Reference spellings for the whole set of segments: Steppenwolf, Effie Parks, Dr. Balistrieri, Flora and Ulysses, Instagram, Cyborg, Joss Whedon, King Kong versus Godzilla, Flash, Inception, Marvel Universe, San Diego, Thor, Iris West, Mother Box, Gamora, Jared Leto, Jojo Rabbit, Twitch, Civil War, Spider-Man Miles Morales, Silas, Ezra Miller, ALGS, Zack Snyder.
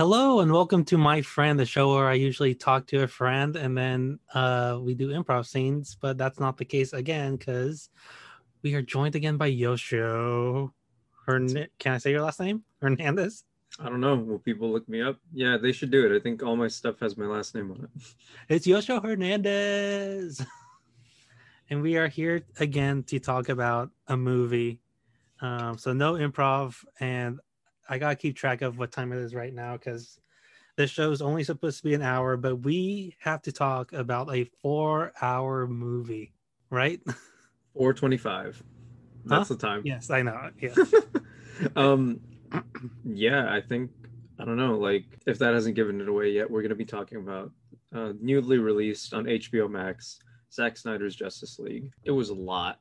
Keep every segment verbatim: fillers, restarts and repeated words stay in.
Hello and welcome to My Friend, the show where I usually talk to a friend and then uh, we do improv scenes, but that's not the case again because we are joined again by Yoshio Hern- Can I say your last name? Hernandez? I don't know. Will people look me up? Yeah, they should do it. I think all my stuff has my last name on it. It's Yoshio Hernandez. And we are here again to talk about a movie. Um, so no improv, and I got to keep track of what time it is right now because this show is only supposed to be an hour, but we have to talk about a four-hour movie, right? four twenty-five. That's huh? the time. Yes, I know. Yeah. um, yeah, I think, I don't know, like, if that hasn't given it away yet, we're going to be talking about uh, newly released on H B O Max, Zack Snyder's Justice League. It was a lot.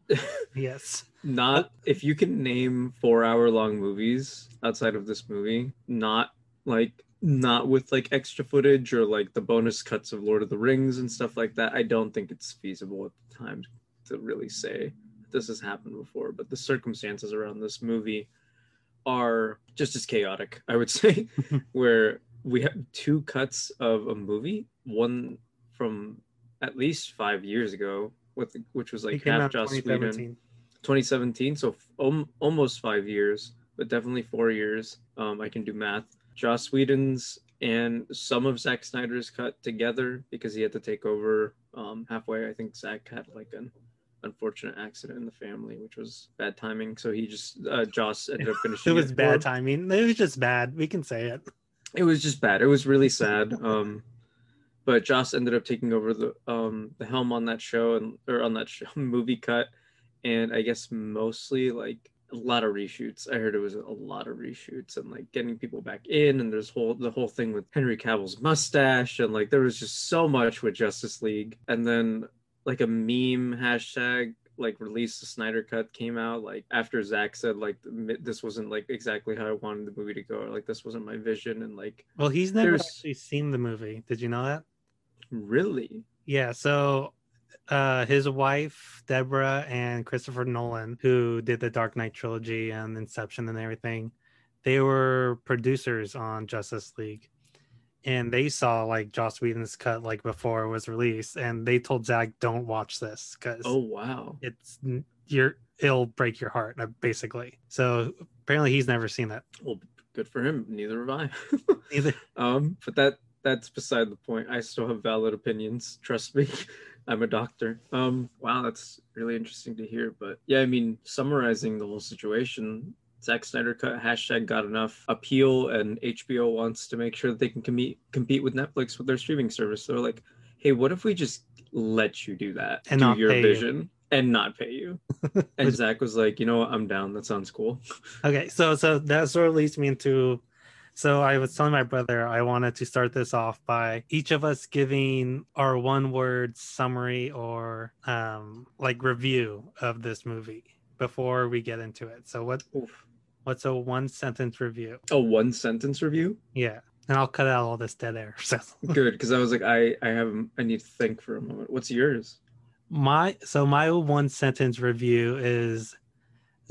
Yes. Not, if you can name four hour long movies outside of this movie, not like, not with like extra footage or like the bonus cuts of Lord of the Rings and stuff like that, I don't think it's feasible at the time to really say this has happened before, but the circumstances around this movie are just as chaotic, I would say, where we have two cuts of a movie, one from at least five years ago, with which was like half Joss Whedon, twenty seventeen. So um, almost five years, but definitely four years. Um, I can do math. Joss Whedon's and some of Zack Snyder's cut together because he had to take over um, halfway. I think Zack had like an unfortunate accident in the family, which was bad timing. So he just uh, Joss ended up finishing. It was it bad him. timing. It was just bad. We can say it. It was just bad. It was really sad. Um, But Joss ended up taking over the um, the helm on that show and or on that show, movie cut, and I guess mostly like a lot of reshoots. I heard it was a lot of reshoots and like getting people back in, and there's whole the whole thing with Henry Cavill's mustache, and like there was just so much with Justice League. And then like a meme hashtag like release the Snyder cut came out like after Zack said like this wasn't like exactly how I wanted the movie to go, or like this wasn't my vision, and like well he's never there's... actually seen the movie. Did you know that? Really? Yeah. So uh, his wife, Deborah, and Christopher Nolan, who did the Dark Knight trilogy and Inception and everything, they were producers on Justice League. And they saw like Joss Whedon's cut like before it was released. And they told Zack, don't watch this because oh wow, it's you're it'll break your heart, basically. So apparently he's never seen that. Well, good for him. Neither have I. Neither. Um, but that That's beside the point. I still have valid opinions. Trust me. I'm a doctor. Um, wow, that's really interesting to hear. But yeah, I mean, summarizing the whole situation, Zack Snyder cut, hashtag got enough appeal, and H B O wants to make sure that they can com- compete with Netflix with their streaming service. So they're like, hey, what if we just let you do that? And do not your pay vision you. And not pay you. And Zack was like, you know what? I'm down. That sounds cool. Okay, so so that sort of leads me into... So I was telling my brother I wanted to start this off by each of us giving our one-word summary or um, like review of this movie before we get into it. So what? Oof. What's a one-sentence review? A one-sentence review? Yeah, and I'll cut out all this dead air. So. Good, because I was like, I I have I need to think for a moment. What's yours? My so my one-sentence review is.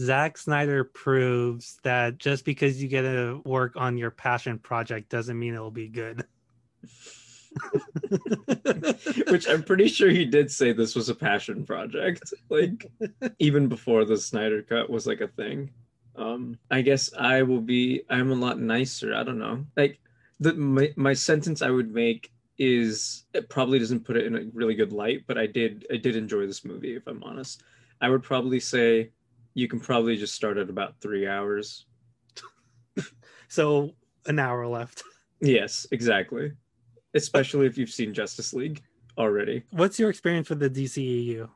Zack Snyder proves that just because you get to work on your passion project doesn't mean it'll be good. Which I'm pretty sure he did say this was a passion project, like even before the Snyder cut was like a thing. Um, I guess I will be, I'm a lot nicer. I don't know. Like the, my, my sentence I would make is, it probably doesn't put it in a really good light, but I did, I did enjoy this movie. If I'm honest, I would probably say, you can probably just start at about three hours. So an hour left. Yes, exactly. Especially if you've seen Justice League already. What's your experience with the D C E U?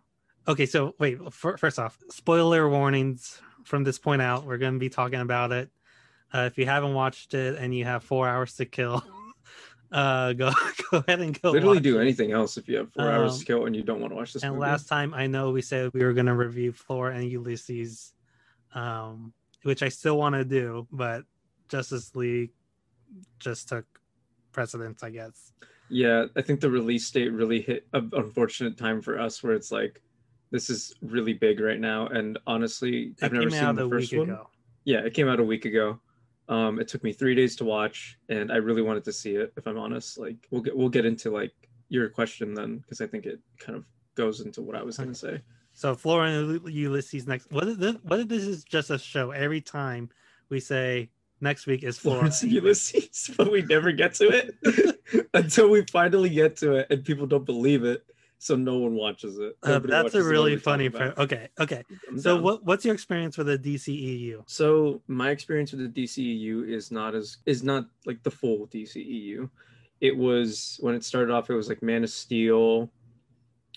Okay, so wait, for, first off, spoiler warnings from this point out. We're going to be talking about it. Uh, if you haven't watched it and you have four hours to kill, uh, go go ahead and go Literally watch do it. anything else if you have four um, hours to kill and you don't want to watch this and movie. Last time I know we said we were going to review Flora and Ulysses, um, which I still want to do, but Justice League just took precedence, I guess. Yeah, I think the release date really hit an unfortunate time for us where it's like, this is really big right now, and honestly, it I've never seen the first one. Ago. Yeah, it came out a week ago. Um, it took me three days to watch, and I really wanted to see it, if I'm honest. Like, we'll get, we'll get into like your question then, because I think it kind of goes into what I was okay. going to say. So Flora and Ulysses next. What if this, what if this is just a show? Every time we say next week is Flora and Ulysses, but we never get to it until we finally get to it, and people don't believe it, so no one watches it. Uh, that's watches a really funny. Pro- okay, okay. I'm so down. what what's your experience with the D C E U? So my experience with the D C E U is not as is not like the full D C E U. It was, when it started off, it was like Man of Steel,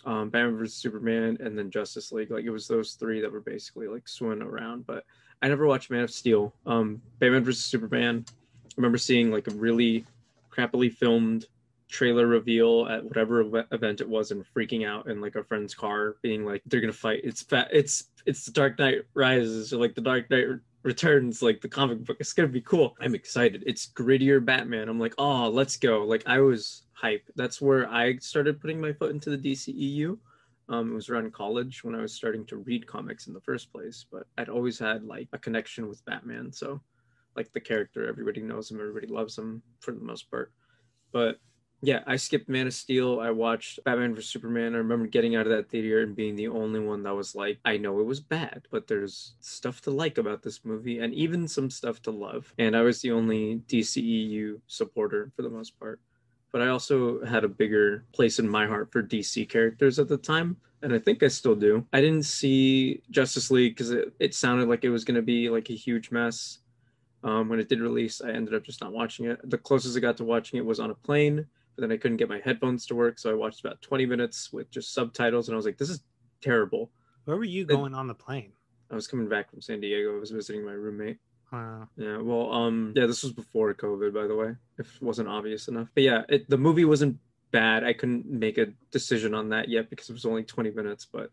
Um, Batman versus Superman, and then Justice League. Like, it was those three that were basically like swimming around. But I never watched Man of Steel. Um, Batman versus Superman, I remember seeing like a really crappily filmed trailer reveal at whatever ev- event it was, and freaking out in like a friend's car, being like, "They're gonna fight! It's fat! It's it's the Dark Knight Rises, or like the Dark Knight Re- Returns, like the comic book. It's gonna be cool. I'm excited. It's grittier Batman. I'm like, oh, let's go! Like I was." Hype. That's where I started putting my foot into the D C E U. Um, it was around college when I was starting to read comics in the first place, but I'd always had like a connection with Batman. So like the character, everybody knows him, everybody loves him for the most part. But yeah, I skipped Man of Steel. I watched Batman versus Superman. I remember getting out of that theater and being the only one that was like, I know it was bad, but there's stuff to like about this movie, and even some stuff to love. And I was the only D C E U supporter for the most part. But I also had a bigger place in my heart for D C characters at the time, and I think I still do. I didn't see Justice League because it, it sounded like it was going to be like a huge mess. Um, when it did release, I ended up just not watching it. The closest I got to watching it was on a plane, but then I couldn't get my headphones to work, so I watched about twenty minutes with just subtitles, and I was like, this is terrible. Where were you going and on the plane? I was coming back from San Diego. I was visiting my roommate. Wow. Yeah, well, um, yeah, this was before COVID, by the way, if it wasn't obvious enough. But yeah, it, the movie wasn't bad. I couldn't make a decision on that yet because it was only twenty minutes, but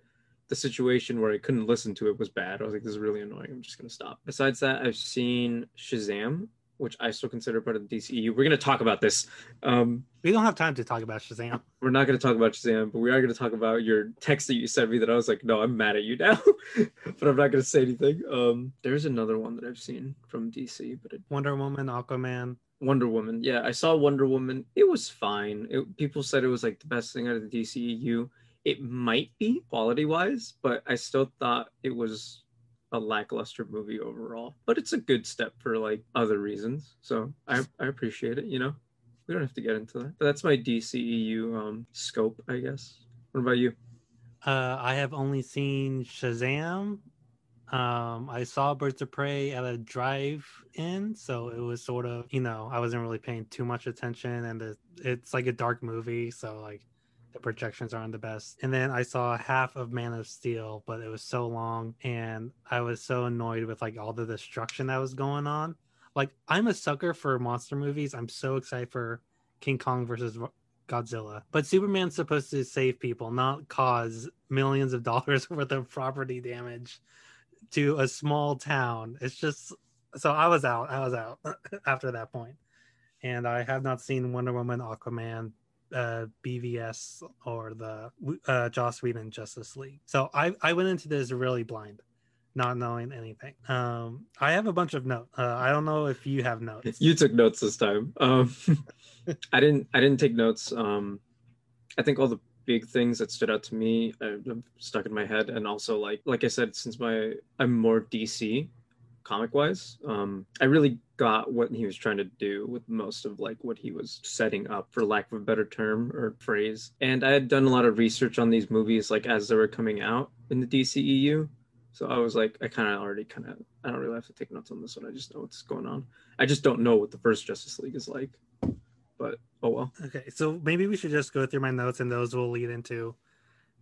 the situation where I couldn't listen to it was bad. I was like, this is really annoying. I'm just going to stop. Besides that, I've seen Shazam, which I still consider part of the D C E U. We're going to talk about this. Um, we don't have time to talk about Shazam. We're not going to talk about Shazam, but we are going to talk about your text that you sent me that I was like, no, I'm mad at you now, but I'm not going to say anything. Um, there's another one that I've seen from D C. but it... Wonder Woman, Aquaman. Wonder Woman. Yeah, I saw Wonder Woman. It was fine. It, people said it was like the best thing out of the D C E U. It might be quality-wise, but I still thought it was a lackluster movie overall, but it's a good step for like other reasons, so I, I appreciate it. You know, we don't have to get into that, but that's my D C E U um scope, I guess. What about you? uh I have only seen Shazam. um I saw Birds of Prey at a drive-in, so it was sort of, you know, I wasn't really paying too much attention, and the, it's like a dark movie, so like the projections aren't the best. And then I saw half of Man of Steel, but it was so long, and I was so annoyed with like all the destruction that was going on. Like, I'm a sucker for monster movies. I'm so excited for King Kong versus Godzilla. But Superman's supposed to save people, not cause millions of dollars worth of property damage to a small town. It's just, so I was out. I was out after that point. And I have not seen Wonder Woman, Aquaman, uh B V S, or the uh Joss Whedon Justice League. So I I went into this really blind, not knowing anything. um I have a bunch of notes. uh, I don't know if you have notes. You took notes this time. um I didn't I didn't take notes. um I think all the big things that stood out to me uh, stuck in my head, and also like like I said, since my I'm more D C comic wise, um I really got what he was trying to do with most of like what he was setting up, for lack of a better term or phrase. And I had done a lot of research on these movies like as they were coming out in the D C E U, so I was like, I kind of already kind of I don't really have to take notes on this one. I just know what's going on. I just don't know what the first Justice League is like, but oh well. Okay, so maybe we should just go through my notes, and those will lead into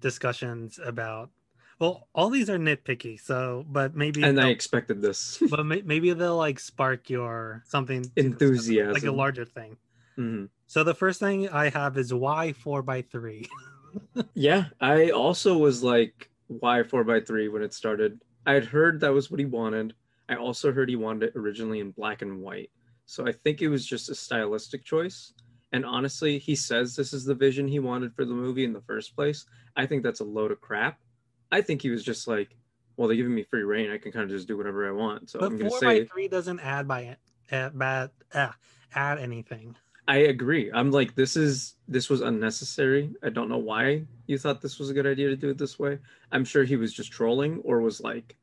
discussions about, well, all these are nitpicky, so, but maybe... And I expected this. But may, maybe they'll, like, spark your something... Enthusiasm. Like a larger thing. Mm-hmm. So the first thing I have is, why four by three? Yeah, I also was like, why four by three when it started? I had heard that was what he wanted. I also heard he wanted it originally in black and white. So I think it was just a stylistic choice. And honestly, he says this is the vision he wanted for the movie in the first place. I think that's a load of crap. I think he was just like, well, they're giving me free reign. I can kind of just do whatever I want. So but I'm going to say... But four by three doesn't add by add, bad, uh, add anything. I agree. I'm like, this is this was unnecessary. I don't know why you thought this was a good idea to do it this way. I'm sure he was just trolling, or was like,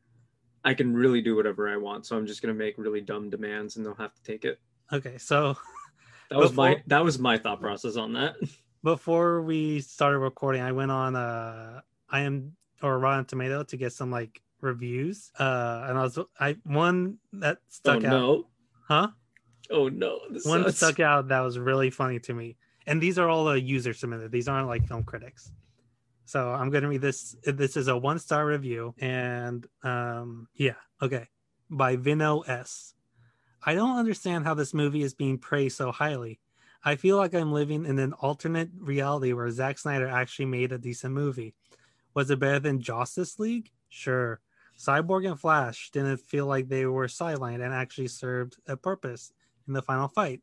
I can really do whatever I want, so I'm just gonna make really dumb demands and they'll have to take it. Okay, so that was before, my that was my thought process on that. Before we started recording, I went on uh I am or Rotten Tomato to get some like reviews. Uh and I was I one that stuck oh, out. No. Huh? Oh no. This one sucks. Stuck out that was really funny to me. And these are all the user submitted. These aren't like film critics. So I'm gonna read this. This is a one-star review, and um yeah, okay. By Vino S. I don't understand how this movie is being praised so highly. I feel like I'm living in an alternate reality where Zack Snyder actually made a decent movie. Was it better than Justice League? Sure. Cyborg and Flash didn't feel like they were sidelined and actually served a purpose in the final fight.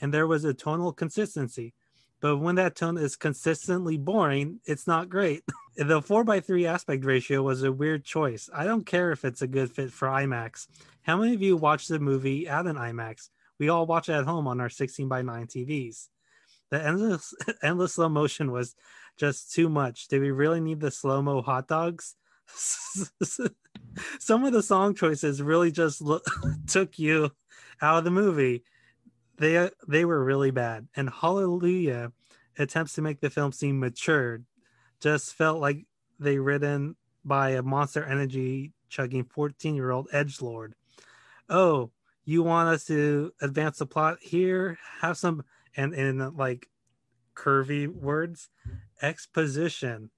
And there was a tonal consistency. But when that tone is consistently boring, it's not great. The four by three aspect ratio was a weird choice. I don't care if it's a good fit for IMAX. How many of you watch the movie at an IMAX? We all watch it at home on our sixteen by nine T Vs. The endless, endless slow motion was just too much. Did we really need the slow-mo hot dogs? Some of the song choices really just lo- took you out of the movie. They they were really bad. And Hallelujah attempts to make the film seem matured just felt like they written by a monster energy chugging fourteen-year-old edgelord. Oh, you want us to advance the plot here? Have some, and in like curvy words, exposition.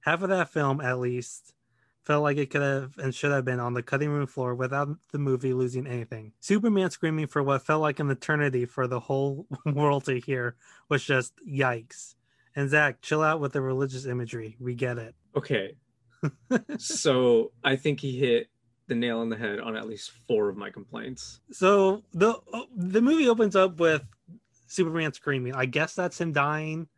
Half of that film, at least, felt like it could have and should have been on the cutting room floor without the movie losing anything. Superman screaming for what felt like an eternity for the whole world to hear was just yikes. And Zach, chill out with the religious imagery. We get it. Okay. So I think he hit the nail on the head on at least four of my complaints. So the the movie opens up with Superman screaming. I guess that's him dying.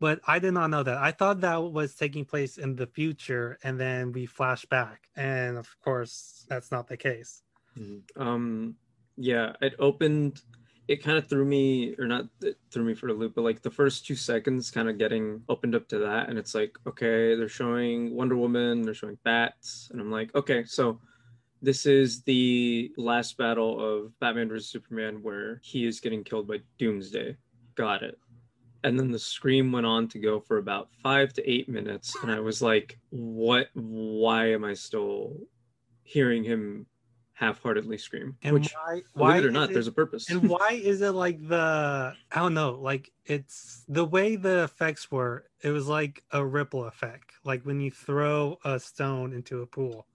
But I did not know that. I thought that was taking place in the future, and then we flash back. And of course, that's not the case. Mm-hmm. Um, yeah, it opened, it kind of threw me, or not it threw me for a loop, but like the first two seconds kind of getting opened up to that. And it's like, okay, they're showing Wonder Woman, they're showing bats. And I'm like, okay, so this is the last battle of Batman versus Superman where he is getting killed by Doomsday. Got it. And then the scream went on to go for about five to eight minutes. And I was like, what? Why am I still hearing him half-heartedly scream? And Which, why, why believe it or not, it, there's a purpose. And why is it like the, I don't know, like it's the way the effects were, it was like a ripple effect. Like when you throw a stone into a pool.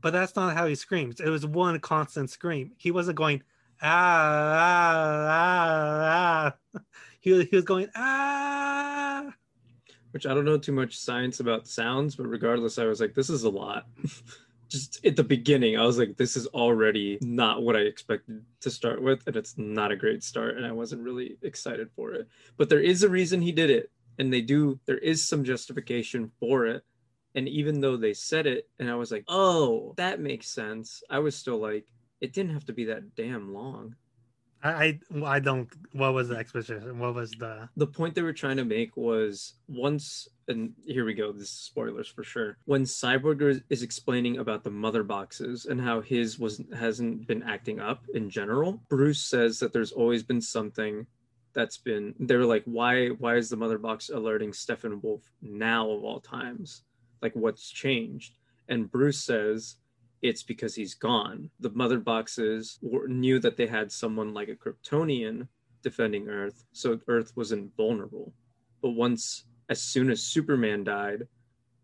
But that's not how he screams. It was one constant scream. He wasn't going, ah, ah, ah, ah. He was, he was going, ah. Which I don't know too much science about sounds, but regardless, I was like, this is a lot. Just at the beginning, I was like, this is already not what I expected to start with, and it's not a great start, and I wasn't really excited for it. But there is a reason he did it, and they do, there is some justification for it. And even though they said it, and I was like, oh, that makes sense, I was still like, it didn't have to be that damn long. I I don't, what was the exposition? What was the... The point they were trying to make was once, and here we go, this is spoilers for sure, when Cyborg is explaining about the mother boxes and how his was hasn't been acting up in general, Bruce says that there's always been something that's been, they were like, why why is the mother box alerting Steppenwolf now of all times? Like, what's changed? And Bruce says, it's because he's gone. The mother boxes were, knew that they had someone like a Kryptonian defending Earth, so Earth was invulnerable. But once, as soon as Superman died,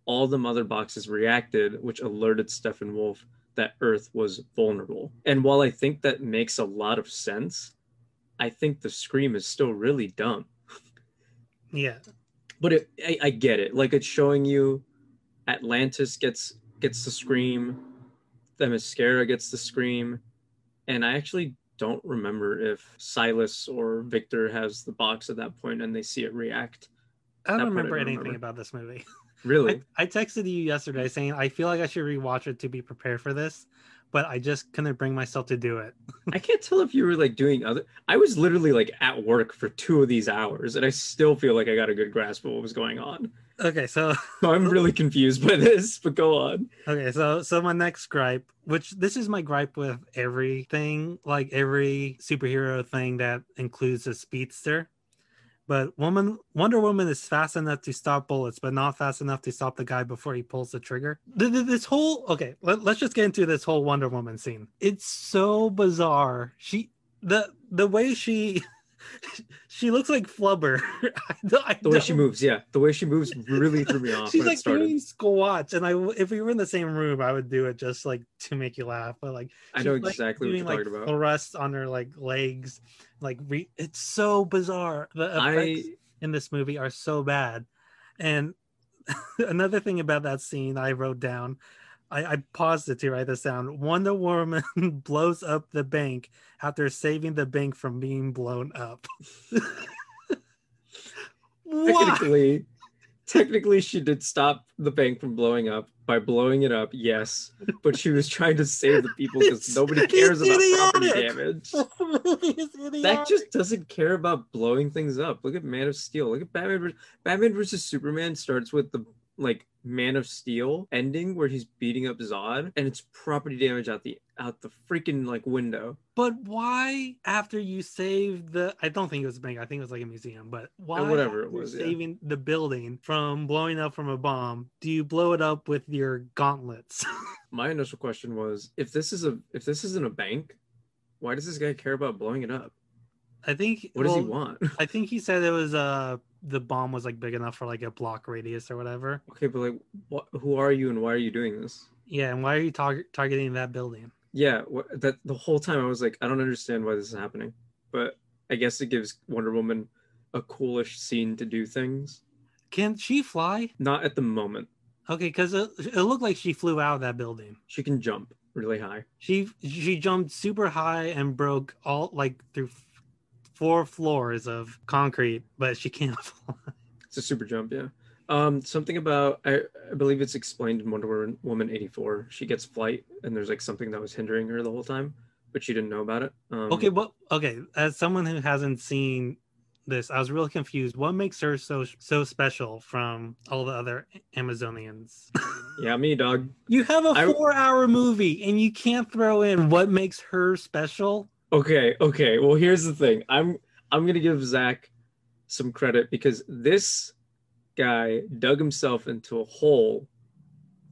all the mother boxes reacted, which alerted Steppenwolf that Earth was vulnerable. And while I think that makes a lot of sense, I think the scream is still really dumb. Yeah. But it, I, I get it. Like, it's showing you Atlantis gets gets the scream, the Mascara gets the scream, and I actually don't remember if Silas or Victor has the box at that point and they see it react. I don't remember I don't anything remember. about this movie. Really? I, I texted you yesterday saying I feel like I should rewatch it to be prepared for this, but I just couldn't bring myself to do it. I can't tell if you were like doing other, I was literally like at work for two of these hours and I still feel like I got a good grasp of what was going on. Okay, so, so I'm really confused by this, but go on. Okay, so so my next gripe, which this is my gripe with everything, like every superhero thing that includes a speedster. But woman, Wonder Woman is fast enough to stop bullets, but not fast enough to stop the guy before he pulls the trigger. This whole, okay, let, let's just get into this whole Wonder Woman scene. It's so bizarre. She, the the way she, she looks like Flubber. I don't, I the way don't... she moves, yeah. The way she moves really threw me off. She's when like it started. Doing squats. And I, if we were in the same room, I would do it just like to make you laugh. But like, I know exactly like, what doing, you're talking like, about. Thrust on her like legs. Like re- it's so bizarre. The effects I... in this movie are so bad. And another thing about that scene I wrote down, I, I paused it to write this down. Wonder Woman blows up the bank after saving the bank from being blown up. Technically, technically, she did stop the bank from blowing up by blowing it up, yes, but she was trying to save the people because nobody cares about property damage. That just doesn't care about blowing things up. Look at Man of Steel. Look at Batman. Batman versus Superman starts with the like Man of Steel ending where he's beating up Zod, and it's property damage out the out the freaking like window. But why after you save the I don't think it was a bank, I think it was like a museum, but why and whatever it was saving yeah. the building from blowing up from a bomb, do you blow it up with your gauntlets? My initial question was, if this is a if this isn't a bank, why does this guy care about blowing it up? I think what well, does he want? I think he said it was a uh, the bomb was like big enough for like a block radius or whatever. Okay, but like wh- who are you and why are you doing this? Yeah, and why are you tar- targeting that building? Yeah, wh- that the whole time I was like, I don't understand why this is happening, but I guess it gives Wonder Woman a coolish scene to do things. Can she fly? Not at the moment. Okay, because it, it looked like she flew out of that building. She can jump really high. She she jumped super high and broke all like through four floors of concrete, but she can't fly. It's a super jump, yeah. Um, something about, I, I believe it's explained in Wonder Woman eighty-four. She gets flight, and there's like something that was hindering her the whole time, but she didn't know about it. Um, okay, well, okay. As someone who hasn't seen this, I was really confused. What makes her so so special from all the other Amazonians? Yeah, me, dog. You have a four-hour movie, and you can't throw in what makes her special? Okay, okay. Well, here's the thing. I'm I'm gonna give Zach some credit because this guy dug himself into a hole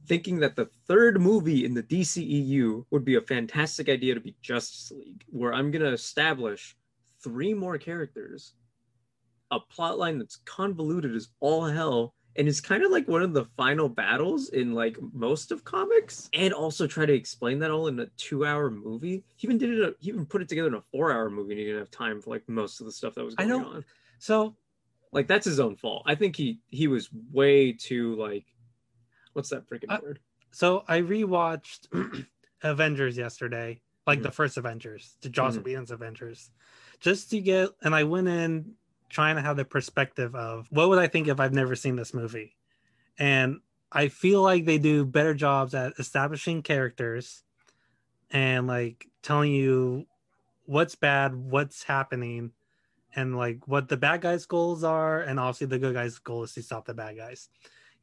thinking that the third movie in the D C E U would be a fantastic idea to be Justice League, where I'm gonna establish three more characters, a plotline that's convoluted as all hell, and it's kind of like one of the final battles in like most of comics, and also try to explain that all in a two-hour movie. He even did it. He even put it together in a four-hour movie, and he didn't have time for like most of the stuff that was going I on. So, like that's his own fault. I think he he was way too like, what's that freaking uh, word? So I rewatched Avengers yesterday, like mm. the first Avengers, the Joss mm. Whedon's Avengers, just to get. And I went in trying to have the perspective of what would I think if I've never seen this movie. And I feel like they do better jobs at establishing characters and like telling you what's bad, what's happening, and like what the bad guys' goals are. And obviously the good guys' goal is to stop the bad guys.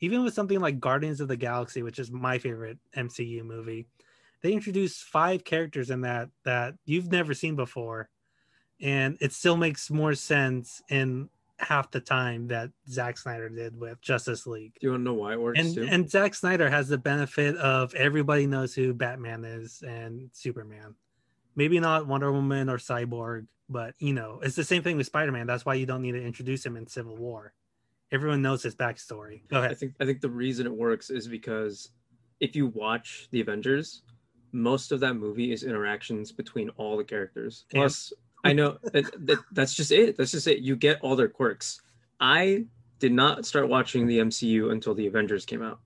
Even with something like Guardians of the Galaxy, which is my favorite M C U movie, they introduce five characters in that that you've never seen before. And it still makes more sense in half the time that Zack Snyder did with Justice League. Do you want to know why it works and, too? And Zack Snyder has the benefit of everybody knows who Batman is and Superman. Maybe not Wonder Woman or Cyborg, but, you know, it's the same thing with Spider-Man. That's why you don't need to introduce him in Civil War. Everyone knows his backstory. Go ahead. I think, I think the reason it works is because if you watch The Avengers, most of that movie is interactions between all the characters. Plus... And- I know that, that, that's just it. That's just it. You get all their quirks. I did not start watching the M C U until the Avengers came out.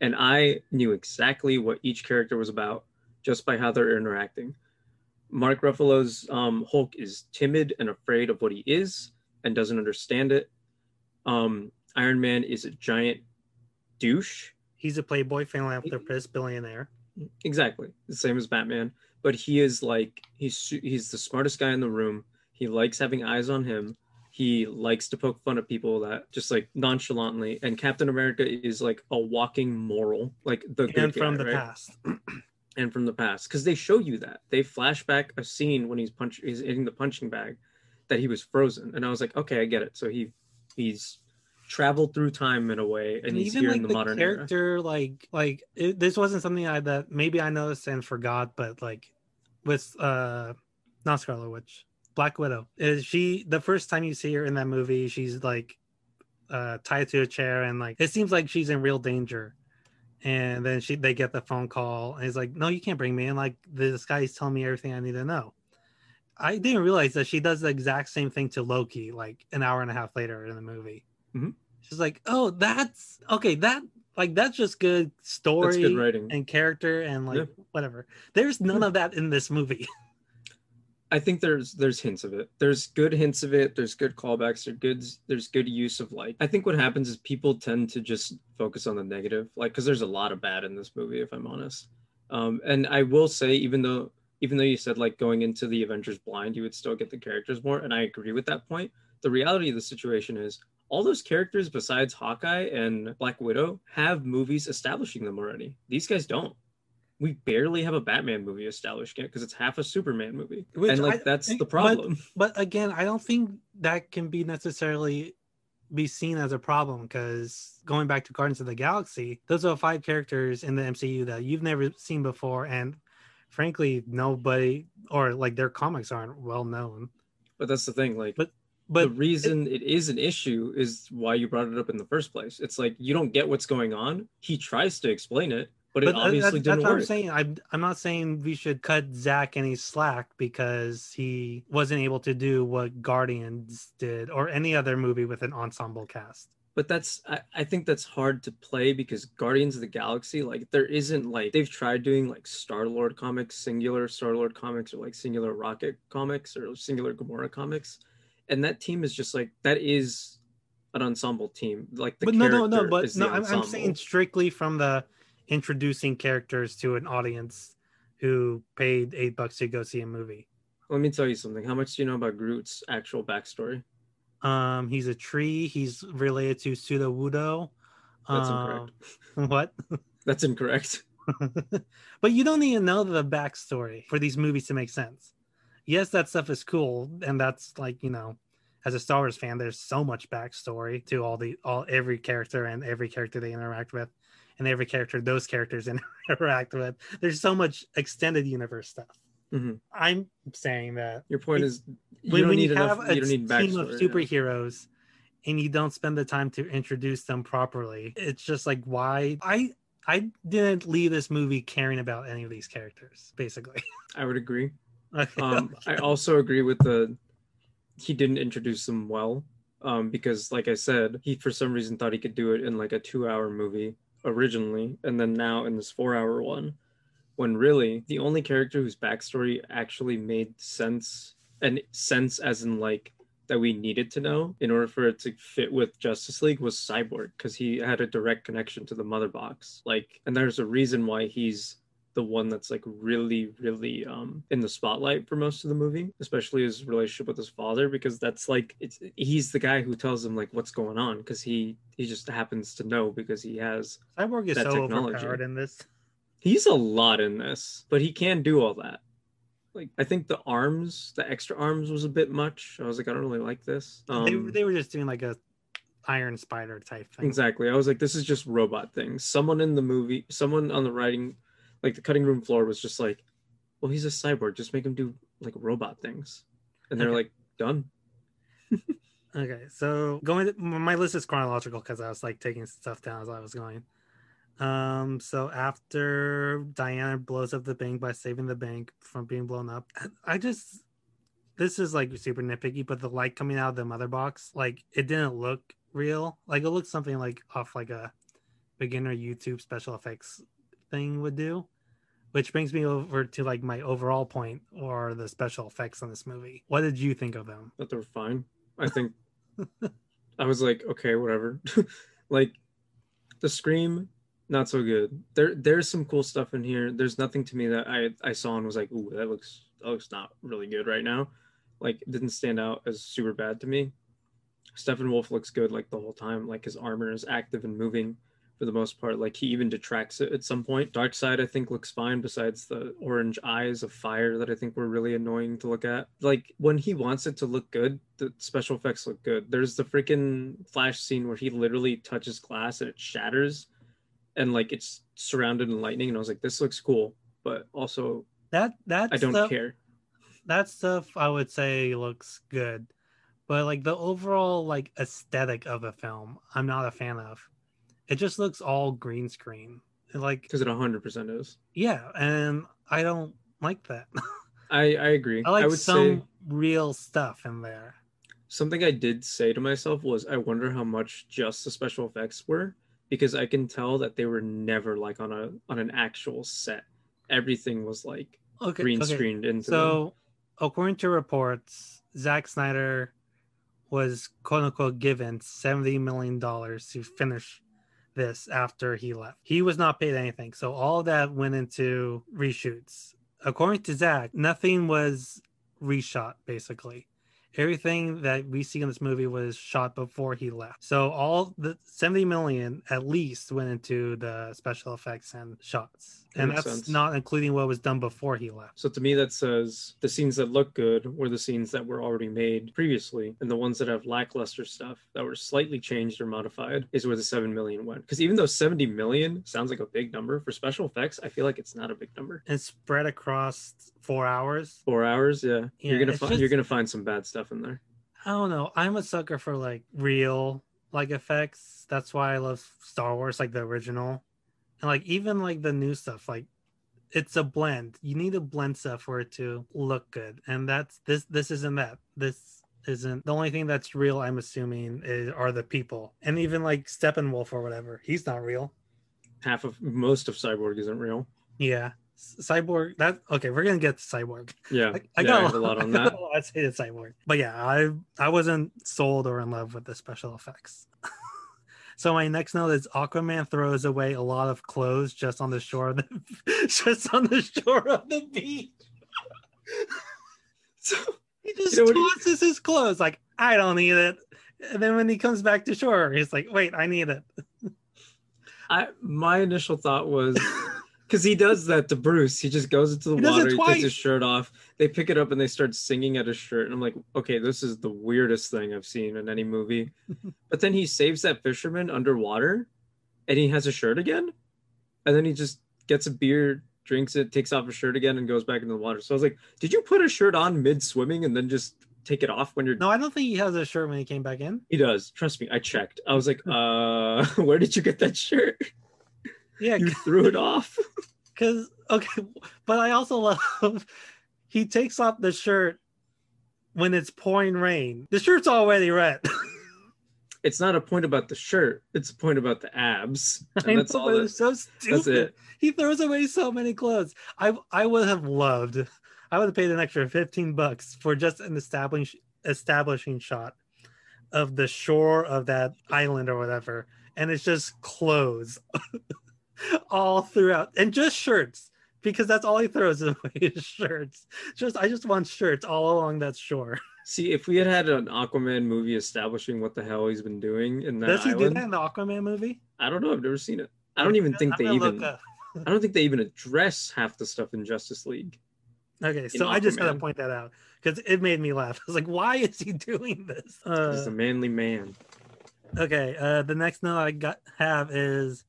And I knew exactly what each character was about just by how they're interacting. Mark Ruffalo's um, Hulk is timid and afraid of what he is and doesn't understand it. Um, Iron Man is a giant douche. He's a playboy philanthropist billionaire. Exactly the same as Batman, but he is like, he's he's the smartest guy in the room. He likes having eyes on him. He likes to poke fun at people that just like nonchalantly. And Captain America is like a walking moral, like the and good from guy, the right? past. And from the past, because they show you that they flashback a scene when he's punch he's hitting the punching bag, that he was frozen, and I was like, okay, I get it. So he he's traveled through time in a way, and, and he's even here like in the, the modern character era. Like like it, this wasn't something I that maybe I noticed and forgot, but like with uh not Scarlet Witch, Black Widow, is she the first time you see her in that movie, she's like uh tied to a chair, and like it seems like she's in real danger, and then she they get the phone call, and he's like, no, you can't bring me in, like this guy's telling me everything I need to know. I didn't realize that she does the exact same thing to Loki like an hour and a half later in the movie. Mm-hmm. She's like, oh, that's okay, that like that's just good story, good writing and character and like yeah. whatever. There's none of that in this movie. I think there's there's hints of it. There's good hints of it. There's good callbacks. There's good there's good use of like. I think what happens is people tend to just focus on the negative, like because there's a lot of bad in this movie, if I'm honest. Um, and I will say, even though even though you said like going into the Avengers blind, you would still get the characters more, and I agree with that point. The reality of the situation is all those characters besides Hawkeye and Black Widow have movies establishing them already. These guys don't. We barely have a Batman movie established yet because it's half a Superman movie. Which and like I, that's the problem. But, but again, I don't think that can be necessarily be seen as a problem, because going back to Guardians of the Galaxy, those are five characters in the M C U that you've never seen before, and frankly, nobody or like their comics aren't well known. But that's the thing, like but but the reason it, it is an issue is why you brought it up in the first place. It's like you don't get what's going on. He tries to explain it. But, but it obviously that, didn't that's what work. I'm saying. I'm, I'm not saying we should cut Zack any slack because he wasn't able to do what Guardians did or any other movie with an ensemble cast. But that's, I, I think that's hard to play because Guardians of the Galaxy, like there isn't like, they've tried doing like Star-Lord comics, singular Star-Lord comics, or like singular Rocket comics, or singular Gamora comics. And that team is just like, that is an ensemble team. Like the but character no, no, no, but is no, I'm, I'm saying strictly from the, introducing characters to an audience who paid eight bucks to go see a movie. Let me tell you something. How much do you know about Groot's actual backstory? Um, he's a tree. He's related to Pseudo Wudo. That's um, incorrect. What? That's incorrect. But you don't even know the backstory for these movies to make sense. Yes, that stuff is cool, and that's like, you know, as a Star Wars fan, there's so much backstory to all the all every character and every character they interact with. And every character those characters interact with. There's so much extended universe stuff. Mm-hmm. I'm saying that your point it, is you when, don't when need you enough, have a you don't need team of superheroes yeah. and you don't spend the time to introduce them properly, it's just like why I I didn't leave this movie caring about any of these characters. Basically, I would agree. Okay, um, okay. I also agree with the he didn't introduce them well um, because, like I said, he for some reason thought he could do it in like a two-hour movie. Originally, and then now in this four-hour one, when really the only character whose backstory actually made sense, and sense as in like that we needed to know in order for it to fit with Justice League, was Cyborg, because he had a direct connection to the Mother Box. Like, and there's a reason why he's the one that's like really, really um in the spotlight for most of the movie, especially his relationship with his father, because that's like it's he's the guy who tells him like what's going on, because he he just happens to know because he has Cyborg is that so technology. Overpowered in this. He's a lot in this, but he can do all that. Like I think the arms, the extra arms was a bit much. I was like, I don't really like this. Um, they, they were just doing like a Iron Spider type thing. Exactly. I was like, this is just robot things. Someone in the movie, someone on the writing. Like the cutting room floor was just like, well, he's a cyborg. Just make him do like robot things. And they're okay. like, done. Okay. So going, to, my list is chronological because I was like taking stuff down as I was going. Um. So after Diana blows up the bank by saving the bank from being blown up, I just, this is like super nitpicky, but the light coming out of the mother box, like it didn't look real. Like it looked something like off like a beginner YouTube special effects thing would do, which brings me over to like my overall point or the special effects on this movie. What did you think of them? That they're fine. I think I was like, okay, whatever. Like the scream Not so good. There, there's some cool stuff in here. There's nothing to me that I, I saw and was like, ooh, that looks that looks not really good right now. Like, it didn't stand out as super bad to me. Steppenwolf looks good, like, the whole time. Like, his armor is active and moving for the most part. Like, he even detracts it at some point. Darkseid, I think, looks fine, besides the orange eyes of fire that I think were really annoying to look at. Like, when he wants it to look good, the special effects look good. There's the freaking Flash scene where he literally touches glass and it shatters. And, like, it's surrounded in lightning. And I was like, this looks cool. But also, that that's I don't the, care. That stuff, I would say, looks good. But, like, the overall, like, aesthetic of a film, I'm not a fan of. It just looks all green screen. Like, because it one hundred percent is. Yeah. And I don't like that. I, I agree. I like I would some say, real stuff in there. Something I did say to myself was, I wonder how much just the special effects were. Because I can tell that they were never like on a on an actual set. Everything was like okay, green okay. screened into So, them. According to reports, Zack Snyder was quote unquote given seventy million dollars to finish this after he left. He was not paid anything. So all that went into reshoots. According to Zack, nothing was reshot basically. Everything that we see in this movie was shot before he left. So all the seventy million at least went into the special effects and shots. And that's sense. Not including what was done before he left. So to me, that says the scenes that look good were the scenes that were already made previously. And the ones that have lackluster stuff that were slightly changed or modified is where the seven million went. Because even though seventy million sounds like a big number for special effects, I feel like it's not a big number. And spread across four hours. Four hours, yeah. yeah you're gonna fi- just... you're gonna find some bad stuff in there. I don't know. I'm a sucker for like real like effects. That's why I love Star Wars, like the original. And, like, even, like, the new stuff, like, it's a blend. You need to blend stuff for it to look good. And that's, this This isn't that. This isn't, the only thing that's real, I'm assuming, is, are the people. And even, like, Steppenwolf or whatever, he's not real. Half of, most of Cyborg isn't real. Yeah. Cyborg, that, okay, we're going to get to Cyborg. Yeah. I, I yeah, got I a, lot, a lot on that. I'd say the Cyborg. But, yeah, I I wasn't sold or in love with the special effects. So my next note is Aquaman throws away a lot of clothes just on the shore of the just on the shore of the beach. So he just you know tosses he, his clothes like, I don't need it. And then when he comes back to shore, he's like, wait, I need it. I my initial thought was because he does that to Bruce. He just goes into the he water, he takes his shirt off, they pick it up and they start singing at his shirt. And I'm like, okay, this is the weirdest thing I've seen in any movie. But then he saves that fisherman underwater and he has a shirt again. And then he just gets a beer, drinks it, takes off his shirt again and goes back into the water. So I was like, did you put a shirt on mid-swimming and then just take it off when you're... No, I don't think he has a shirt when he came back in. He does. Trust me, I checked. I was like, uh, where did you get that shirt? Yeah, you threw it off. Because, okay, but I also love he takes off the shirt when it's pouring rain. The shirt's already red. It's not a point about the shirt. It's a point about the abs. And I that's know, all that, it was so stupid. That's it. He throws away so many clothes. I I would have loved, I would have paid an extra fifteen bucks for just an establish, establishing shot of the shore of that island or whatever. And it's just clothes. All throughout, and just shirts, because that's all he throws away is shirts. Just I just want shirts all along that shore. See, if we had had an Aquaman movie establishing what the hell he's been doing in that does he island, do that in the Aquaman movie? I don't know. I've never seen it. I don't even think I'm they even. I don't think they even address half the stuff in Justice League. Okay, so Aquaman. I just gotta point that out because it made me laugh. I was like, why is he doing this? Uh, he's a manly man. Okay, uh, the next note I got have is.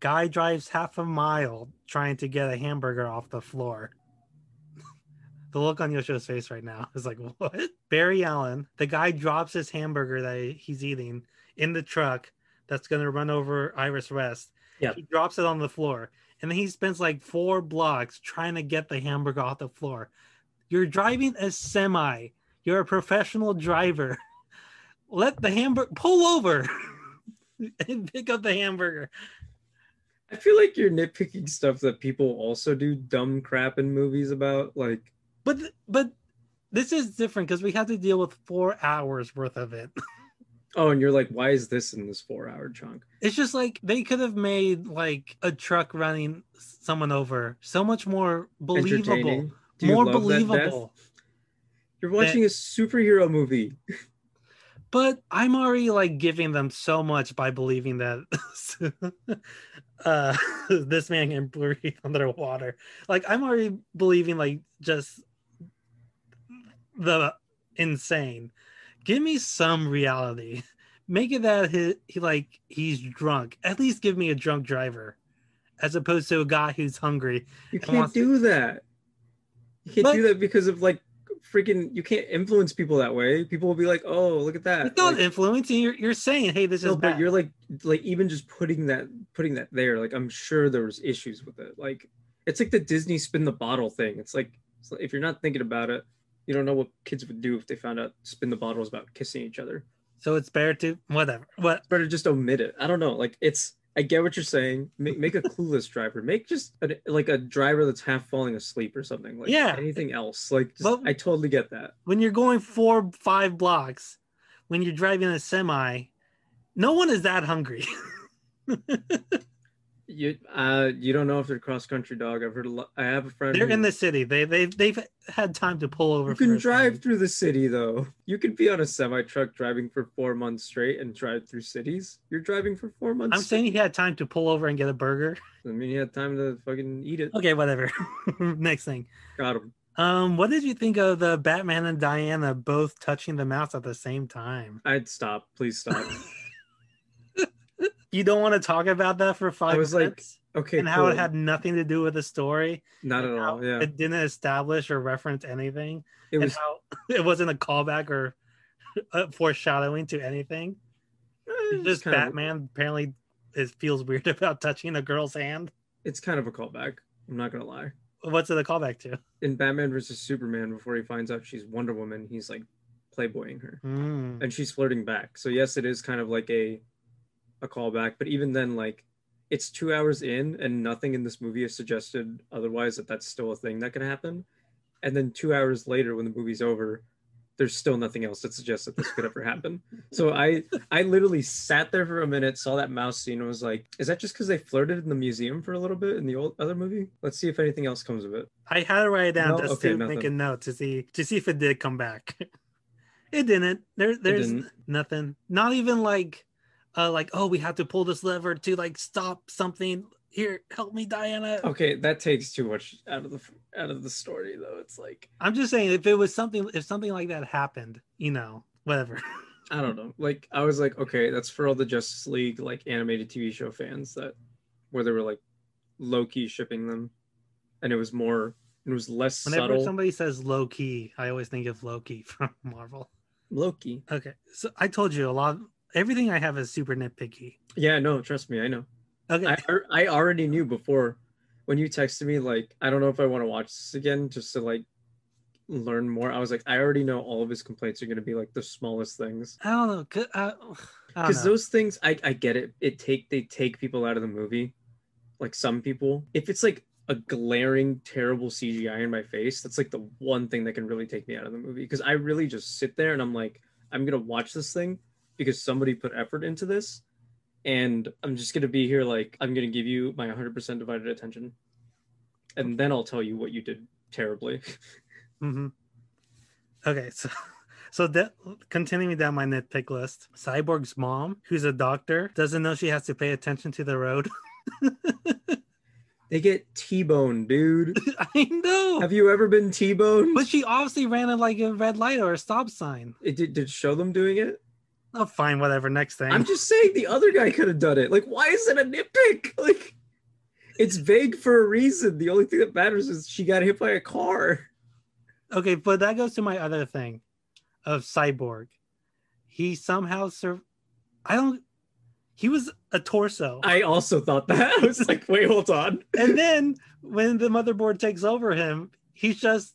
Guy drives half a mile trying to get a hamburger off the floor. The look on Yoshio's face right now is like, what? Barry Allen, the guy drops his hamburger that he's eating in the truck that's going to run over Iris West. Yeah. He drops it on the floor. And then he spends like four blocks trying to get the hamburger off the floor. You're driving a semi. You're a professional driver. Let the hamburger... Pull over and pick up the hamburger. I feel like you're nitpicking stuff that people also do dumb crap in movies about, like. But but this is different because we had to deal with four hours worth of it. Oh, and you're like, why is this in this four-hour chunk? It's just like they could have made like a truck running someone over so much more believable. More believable. You're watching that, a superhero movie. But I'm already like giving them so much by believing that uh, this man can breathe underwater. Like I'm already believing like just the insane. Give me some reality. Make it that he, he like he's drunk. At least give me a drunk driver, as opposed to a guy who's hungry. You can't do to... that. You can't but, do that because of like freaking. You can't influence people that way. People will be like, "Oh, look at that." It's not like, influencing. You're you're saying, "Hey, this no, is." But bad. You're like like even just putting that putting that there. Like I'm sure there was issues with it. Like it's like the Disney spin the bottle thing. It's like, it's like if you're not thinking about it. You don't know what kids would do if they found out spin the bottle was about kissing each other. So it's better to whatever. What? It's better to just omit it. I don't know. Like it's, I get what you're saying. Make make a clueless driver. Make just a, like a driver that's half falling asleep or something. Like yeah. Anything else. Like just, well, I totally get that. When you're going four, five blocks, when you're driving a semi, no one is that hungry. You uh you don't know if they're cross country, dog. I've heard a lot. I have a friend. They're who, in the city. They they they've had time to pull over. You can drive time. through the city though. You could be on a semi truck driving for four months straight and drive through cities. You're driving for four months. I'm straight. saying he had time to pull over and get a burger. I mean, he had time to fucking eat it. Okay, whatever. Next thing. Got him. Um, what did you think of the Batman and Diana both touching the mouse at the same time? I'd stop. Please stop. You don't want to talk about that for five minutes? I was minutes like, okay, And how cool. It had nothing to do with the story. Not at all, yeah. It didn't establish or reference anything. It was, and how it wasn't a callback or a foreshadowing to anything. It's just Batman of, apparently it feels weird about touching a girl's hand. It's kind of a callback. I'm not going to lie. What's it a callback to? In Batman versus Superman, before he finds out she's Wonder Woman, he's like playboying her. Mm. And she's flirting back. So yes, it is kind of like a... a callback, but even then, like, it's two hours in and nothing in this movie has suggested otherwise that that's still a thing that can happen. And then two hours later when the movie's over, there's still nothing else that suggests that this could ever happen. So I I literally sat there for a minute, saw that mouse scene and was like, is that just because they flirted in the museum for a little bit in the old other movie? Let's see if anything else comes of it. I had to write it down no? just okay, to nothing. make a note to see to see if it did come back. It didn't. There there's it didn't. nothing. Not even like Uh, like, oh, we have to pull this lever to like stop something. Here, help me, Diana. Okay, that takes too much out of the out of the story, though. It's like I'm just saying, if it was something, if something like that happened, you know, whatever. I don't know. Like, I was like, okay, that's for all the Justice League like animated T V show fans that where they were like low key shipping them, and it was more, it was less. Whenever subtle. somebody says low key, I always think of Loki from Marvel. Loki. Okay, so I told you a lot. Of, Everything I have is super nitpicky. Yeah, no, trust me, I know. Okay, I, I already knew before when you texted me. Like, I don't know if I want to watch this again just to like learn more. I was like, I already know all of his complaints are going to be like the smallest things. I don't know, because those things, I I get it. It take they take people out of the movie, like some people. If it's like a glaring, terrible C G I in my face, that's like the one thing that can really take me out of the movie. Because I really just sit there and I'm like, I'm gonna watch this thing. Because somebody put effort into this, and I'm just going to be here like, I'm going to give you my one hundred percent divided attention. And then I'll tell you what you did terribly. Mm-hmm. Okay, so so that, continuing down my nitpick list, Cyborg's mom, who's a doctor, doesn't know she has to pay attention to the road. They get T-boned, dude. I know. Have you ever been T-boned? But she obviously ran at like a red light or a stop sign. It did, did it show them doing it? Oh, fine, whatever, next thing. I'm just saying the other guy could have done it. Like, why is it a nitpick? Like, it's vague for a reason. The only thing that matters is she got hit by a car. Okay, but that goes to my other thing of Cyborg. He somehow served... I don't... He was a torso. I also thought that. I was like, wait, hold on. And then, when the motherboard takes over him, he's just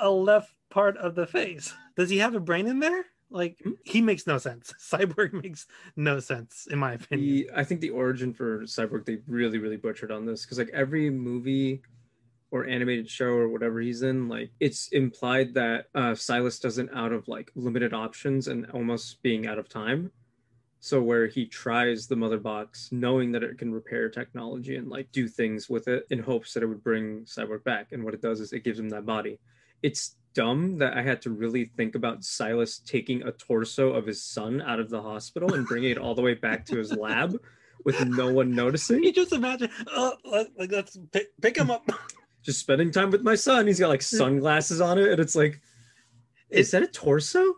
a left part of the face. Does he have a brain in there? Like, he makes no sense. Cyborg makes no sense, in my opinion. The, I think the origin for Cyborg, they really, really butchered on this. Because, like, every movie or animated show or whatever he's in, like it's implied that uh, Silas doesn't out of like limited options and almost being out of time. So where he tries the Mother Box, knowing that it can repair technology and like do things with it in hopes that it would bring Cyborg back. And what it does is it gives him that body. It's dumb that I had to really think about Silas taking a torso of his son out of the hospital and bringing it all the way back to his lab with no one noticing. You just imagine, oh, like let's pick, pick him up. Just spending time with my son. He's got like sunglasses on it. And it's like, is it, that a torso?